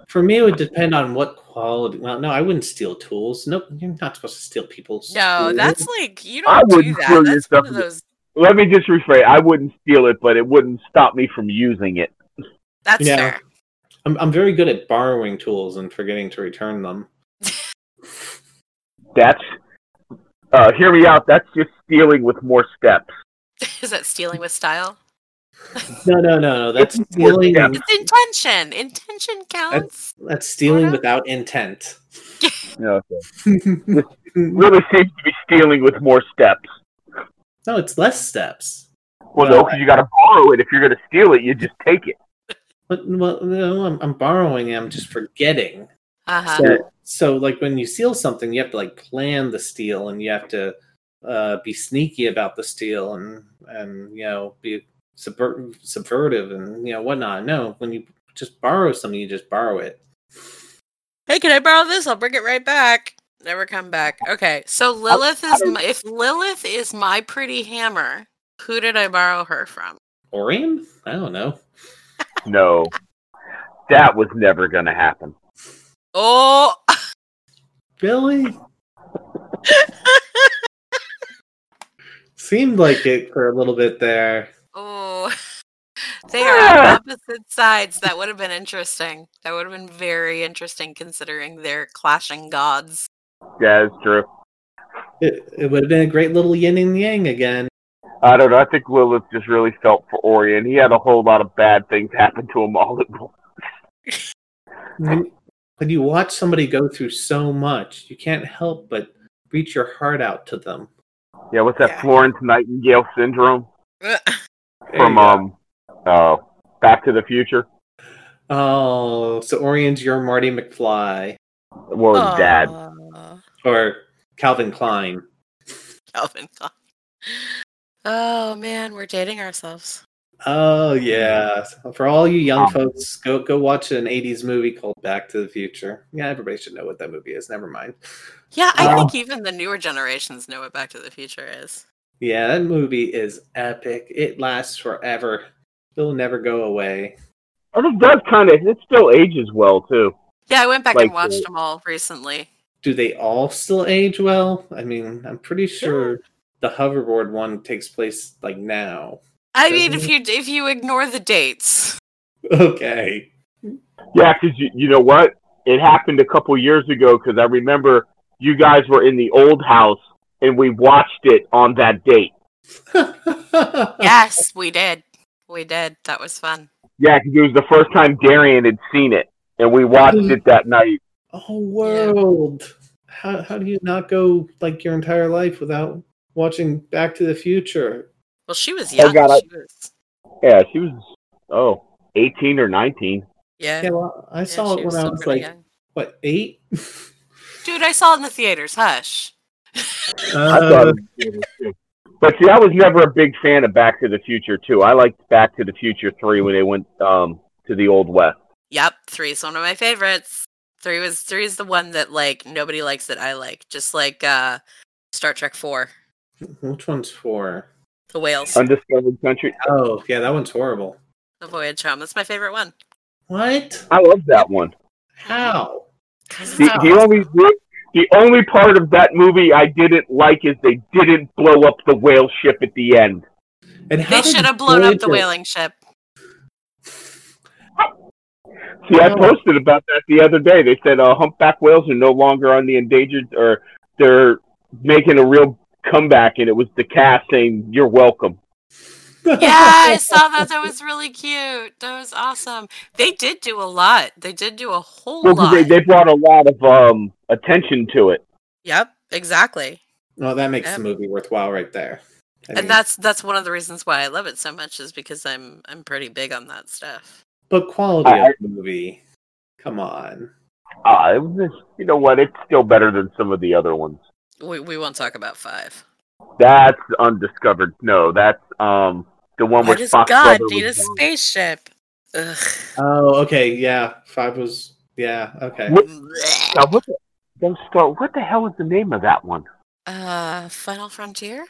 For me, it would depend on what quality. Well, no, I wouldn't steal tools. Nope, you're not supposed to steal people's No, tools. That's like, you don't I do wouldn't that. Steal that's your one stuff. Of those... Let me just rephrase. I wouldn't steal it, but it wouldn't stop me from using it. That's yeah. fair. I'm, I'm very good at borrowing tools and forgetting to return them. That's... Uh, hear me out. That's just stealing with more steps. Is that stealing with style? No, no, no, no. That's it's stealing. It's intention. Intention counts. That's, that's stealing without intent. Yeah, okay. This really seems to be stealing with more steps. No, it's less steps. Well, well no, because you got to borrow it. If you're going to steal it, you just take it. But, well, no, I'm, I'm borrowing it. I'm just forgetting. Uh-huh. So, so, like, when you steal something, you have to, like, plan the steal, and you have to uh, be sneaky about the steal, and, and you know, be subver- subvertive and, you know, whatnot. No, when you just borrow something, you just borrow it. Hey, can I borrow this? I'll bring it right back. Never come back. Okay, so Lilith is my, if Lilith is my pretty hammer, who did I borrow her from? Orion? I don't know. No. That was never going to happen. Oh! Really? Seemed like it for a little bit there. Oh. They are on opposite sides. That would have been interesting. That would have been very interesting considering their clashing gods. Yeah, it's true. It, it would have been a great little yin and yang again. I don't know. I think Lilith just really felt for Orion. He had a whole lot of bad things happen to him all at once. When, when you watch somebody go through so much, you can't help but reach your heart out to them. Yeah, what's that yeah. Florence Nightingale syndrome? From um, uh, Back to the Future. Oh, so Orion's your Marty McFly. Well, his dad. Or Calvin Klein. Calvin Klein. Oh, man, we're dating ourselves. Oh, yeah. For all you young um, folks, go go watch an eighties movie called Back to the Future. Yeah, everybody should know what that movie is. Never mind. Yeah, I um, think even the newer generations know what Back to the Future is. Yeah, that movie is epic. It lasts forever. It'll never go away. Oh, it does kind of. It still ages well, too. Yeah, I went back like, and watched uh, them all recently. Do they all still age well? I mean, I'm pretty sure... Yeah. The hoverboard one takes place like now. I mean, if you if you ignore the dates. Okay. Yeah, because you, you know what? It happened a couple years ago because I remember you guys were in the old house and we watched it on that date. Yes, we did. We did. That was fun. Yeah, because it was the first time Darian had seen it and we watched it that night. Oh, world. Yeah. How how do you not go like your entire life without... watching Back to the Future. Well, she was young. Oh, God, I, she was... Yeah, she was, oh, eighteen or nineteen. Yeah. yeah well, I yeah, saw it when I was like, young. What, eight? Dude, I saw it in the theaters. Hush. Uh... I saw it in the theaters, too. But see, I was never a big fan of Back to the Future, too. I liked Back to the Future three when they went um, to the Old West. Yep, three is one of my favorites. Three was three is the one that, like, nobody likes that I like. Just like uh, Star Trek four. Which one's for? The Whales. Undiscovered Country. Oh, yeah, that one's horrible. The Voyage Home. That's my favorite one. What? I love that one. How? The, the, only, the only part of that movie I didn't like is they didn't blow up the whale ship at the end. And how they should have blown up the whaling ship. See, I posted about that the other day. They said uh, humpback whales are no longer on the endangered, or they're making a real... come back, and it was the cast saying, "You're welcome." Yeah, I saw that. That was really cute. That was awesome. They did do a lot. They did do a whole well, lot. They, they brought a lot of um, attention to it. Yep, exactly. Well, that makes yep. the movie worthwhile, right there. I and mean, that's that's one of the reasons why I love it so much is because I'm I'm pretty big on that stuff. But quality I, of the movie, come on. Uh, it was just, you know what? It's still better than some of the other ones. We we won't talk about five. That's undiscovered. No, that's um the one where Spock's brother was need a spaceship. Ugh. Oh, okay, yeah. Five was yeah, okay. What, now what the, don't start, what the hell is the name of that one? Uh, Final Frontier?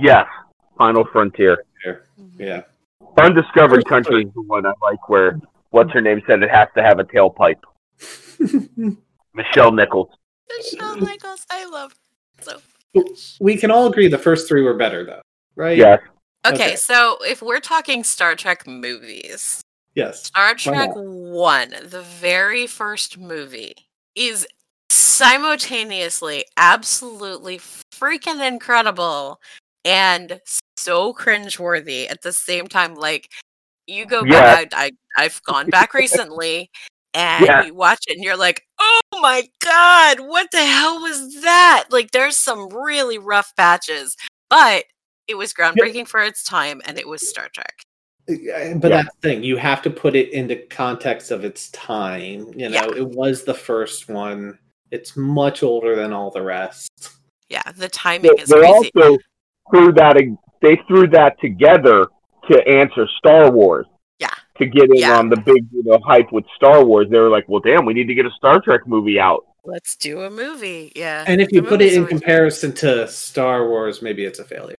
Yes, Final Frontier. Mm-hmm. Yeah. Undiscovered Country is the one I like where what's her name said it has to have a tailpipe. Michelle Nichols. Michelle Nichols, I love her. So we can all agree the first three were better, though, right? Yeah. Okay, okay. So if we're talking Star Trek movies, yes, Star Trek One, the very first movie, is simultaneously absolutely freaking incredible and so cringeworthy at the same time. Like you go, yes. back, I, I I've gone back recently. and yeah. you watch it and you're like, oh my God, what the hell was that? Like, there's some really rough patches, but it was groundbreaking yeah. for its time, and it was Star Trek. But yeah. that's the thing, you have to put it into context of its time. You know, yeah. it was the first one. It's much older than all the rest. Yeah, the timing so is they crazy. Also threw that, they threw that together to answer Star Wars. Yeah. To get in yeah. on the big, you know, hype with Star Wars. They were like, well, damn, we need to get a Star Trek movie out. Let's do a movie, yeah. And if you put it in comparison to Star Wars, maybe it's a failure.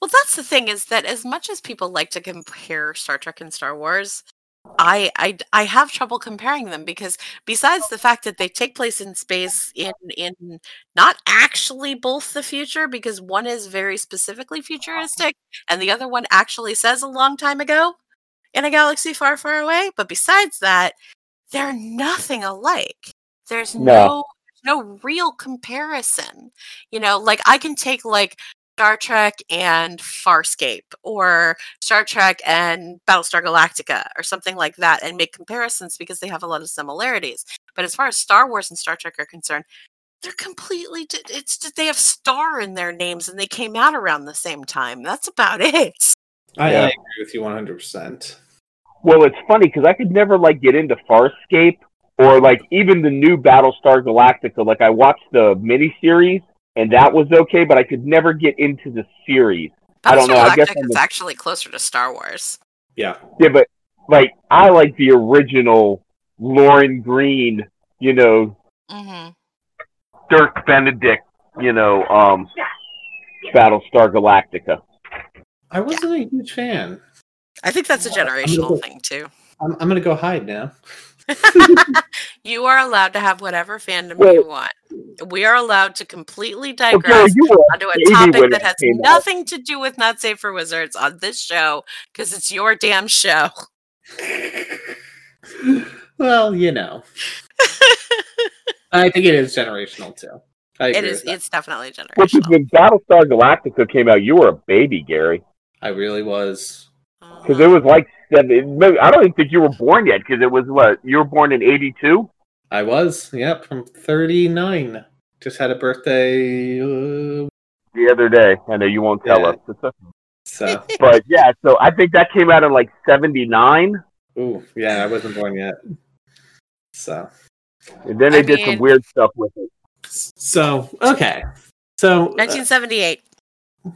Well, that's the thing, is that as much as people like to compare Star Trek and Star Wars, I, I, I have trouble comparing them, because besides the fact that they take place in space in in not actually both the future, because one is very specifically futuristic and the other one actually says a long time ago in a galaxy far, far away. But besides that, they're nothing alike. There's no no, no real comparison. You know, like I can take like Star Trek and Farscape, or Star Trek and Battlestar Galactica, or something like that, and make comparisons because they have a lot of similarities. But as far as Star Wars and Star Trek are concerned, they're completely, it's they have star in their names and they came out around the same time. That's about it. I, yeah. I agree with you one hundred percent. Well, it's funny because I could never like get into Farscape or like even the new Battlestar Galactica. Like I watched the miniseries, and that was okay, but I could never get into the series. Battlestar I don't know. Galactic I guess it's the... actually closer to Star Wars. Yeah, yeah, but like I like the original Lauren Green, you know, mm-hmm. Dirk Benedict, you know, um, Battlestar Galactica. I wasn't yeah. a huge fan. I think that's a generational go, thing too. I'm, I'm gonna go hide now. You are allowed to have whatever fandom well, you want. We are allowed to completely digress okay, onto a topic that has nothing out. to do with Not Safe for Wizards on this show, because it's your damn show. Well, you know. I think it is generational, too. I agree it is. It's definitely generational. Well, when Battlestar Galactica came out, you were a baby, Gary. I really was. Because it was like seven. I don't even think you were born yet, because it was what? You were born in eighty-two? I was, yeah, from thirty-nine. Just had a birthday uh... the other day. I know you won't tell yeah. us. A... So, but yeah, so I think that came out in like seventy-nine. Ooh, yeah, I wasn't born yet. So, and then they I did mean... some weird stuff with it. So, okay, so nineteen seventy-eight. Uh,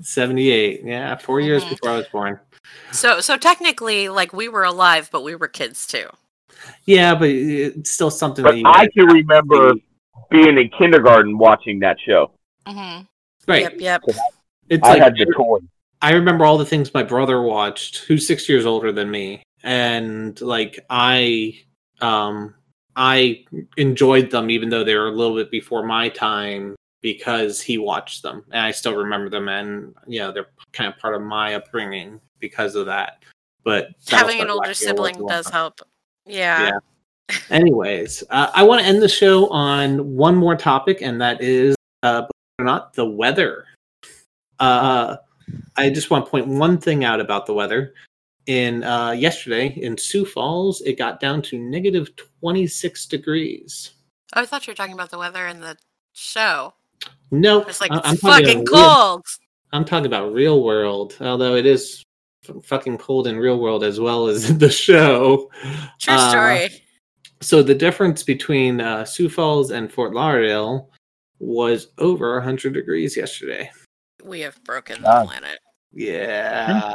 seventy-eight, yeah, four years mm-hmm. before I was born. So, so technically, like we were alive, but we were kids too. Yeah, but it's still something but that you... I can remember being in kindergarten watching that show. Mm-hmm. Right. Yep, yep. It's I like, had the toy. I remember all the things my brother watched, who's six years older than me. And, like, I um, I enjoyed them, even though they were a little bit before my time, because he watched them. And I still remember them, and, you know, they're kind of part of my upbringing because of that. But having an older sibling does help. Yeah. yeah. Anyways, uh, I want to end the show on one more topic, and that is, uh, believe it or not, the weather. Uh, I just want to point one thing out about the weather. In uh, yesterday in Sioux Falls, it got down to negative twenty-six degrees. Oh, I thought you were talking about the weather in the show. No, it's like it's I'm fucking cold. Real, I'm talking about real world, although it is fucking cold in real world as well as the show. True story. Uh, so the difference between uh, Sioux Falls and Fort Lauderdale was over one hundred degrees yesterday. We have broken the uh, planet. Yeah.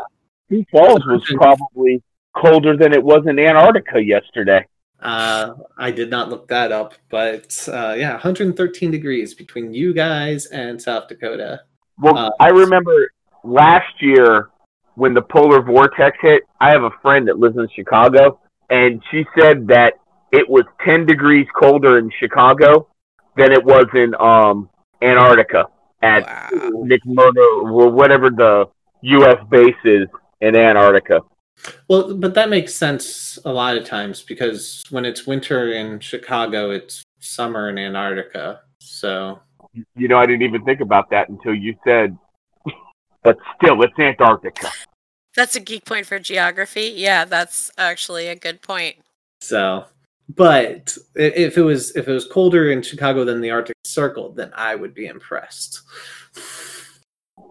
Sioux Falls was probably colder than it was in Antarctica yesterday. Uh, I did not look that up, but uh, yeah, one hundred thirteen degrees between you guys and South Dakota. Well, uh, I remember last year when the polar vortex hit, I have a friend that lives in Chicago, and she said that it was ten degrees colder in Chicago than it was in um, Antarctica at wow. McMurdo or whatever the U S base is in Antarctica. Well, but that makes sense a lot of times, because when it's winter in Chicago, it's summer in Antarctica. So, you know, I didn't even think about that until you said, but still, it's Antarctica. That's a geek point for geography. Yeah, that's actually a good point. So, But if it was if it was colder in Chicago than the Arctic Circle, then I would be impressed.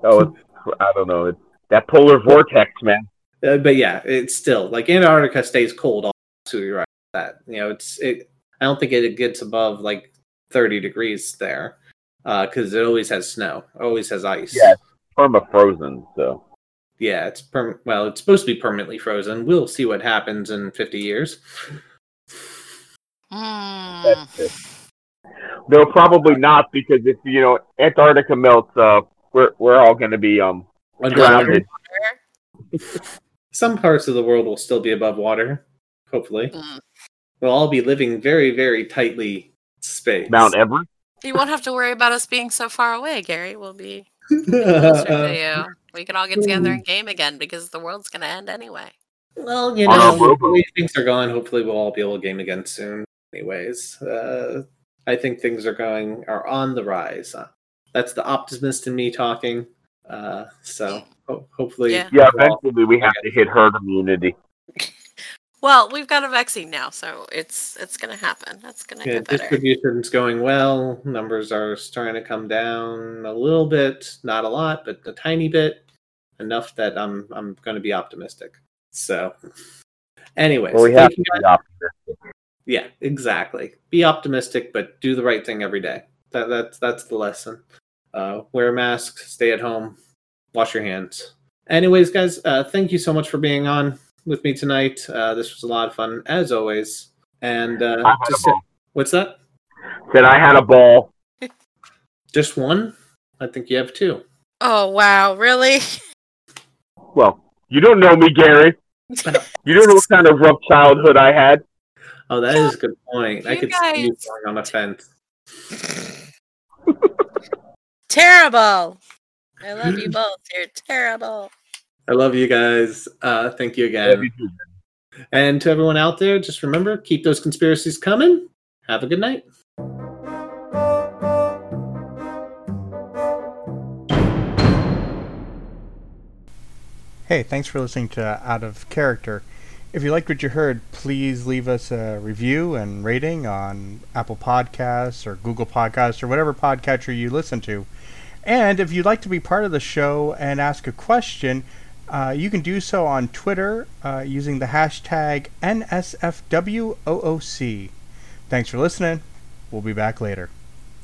Oh, it's, I don't know. It's that polar vortex, man. Uh, but yeah, it's still like Antarctica stays cold all so you're right about that. You know, it's it I don't think it gets above like thirty degrees there. Uh, because it always has snow. Always has ice. Yeah, it's perma frozen, so yeah, it's perm well, it's supposed to be permanently frozen. We'll see what happens in fifty years. Mm. No, probably not, because if you know Antarctica melts, uh, we're we're all going to be um grounded. Some parts of the world will still be above water. Hopefully, mm. we'll all be living very, very tightly space. Mount Everest. You won't have to worry about us being so far away, Gary. We'll be closer to you. We can all get together and game again because the world's going to end anyway. Well, you know, the way things are going, hopefully we'll all be able to game again soon. Anyways, uh, I think things are going are on the rise. Uh, that's the optimist in me talking. Uh, so ho- hopefully, yeah. yeah, eventually we have to hit herd immunity. Well, we've got a vaccine now, so it's it's going to happen. That's going to yeah, get better. Distribution's going well. Numbers are starting to come down a little bit, not a lot, but a tiny bit, enough that I'm I'm going to be optimistic. So, anyways, well, we have to be optimistic. Yeah, exactly. Be optimistic, but do the right thing every day. That, that's that's the lesson. Uh, wear a mask, stay at home, wash your hands. Anyways, guys, uh, thank you so much for being on with me tonight. Uh, this was a lot of fun, as always. And uh, just said, what's that? Said I had a ball. Just one? I think you have two. Oh wow! Really? Well, you don't know me, Gary. You don't know what kind of rough childhood I had. Oh, that is a good point. You I could guys. see you going on a fence. Terrible. I love you both. You're terrible. I love you guys. Uh, thank you again. You too, and to everyone out there, just remember, keep those conspiracies coming. Have a good night. Hey, thanks for listening to Out of Character. If you liked what you heard, please leave us a review and rating on Apple Podcasts or Google Podcasts or whatever podcatcher you listen to. And if you'd like to be part of the show and ask a question, uh, you can do so on Twitter uh, using the hashtag N S F W O O C. Thanks for listening. We'll be back later.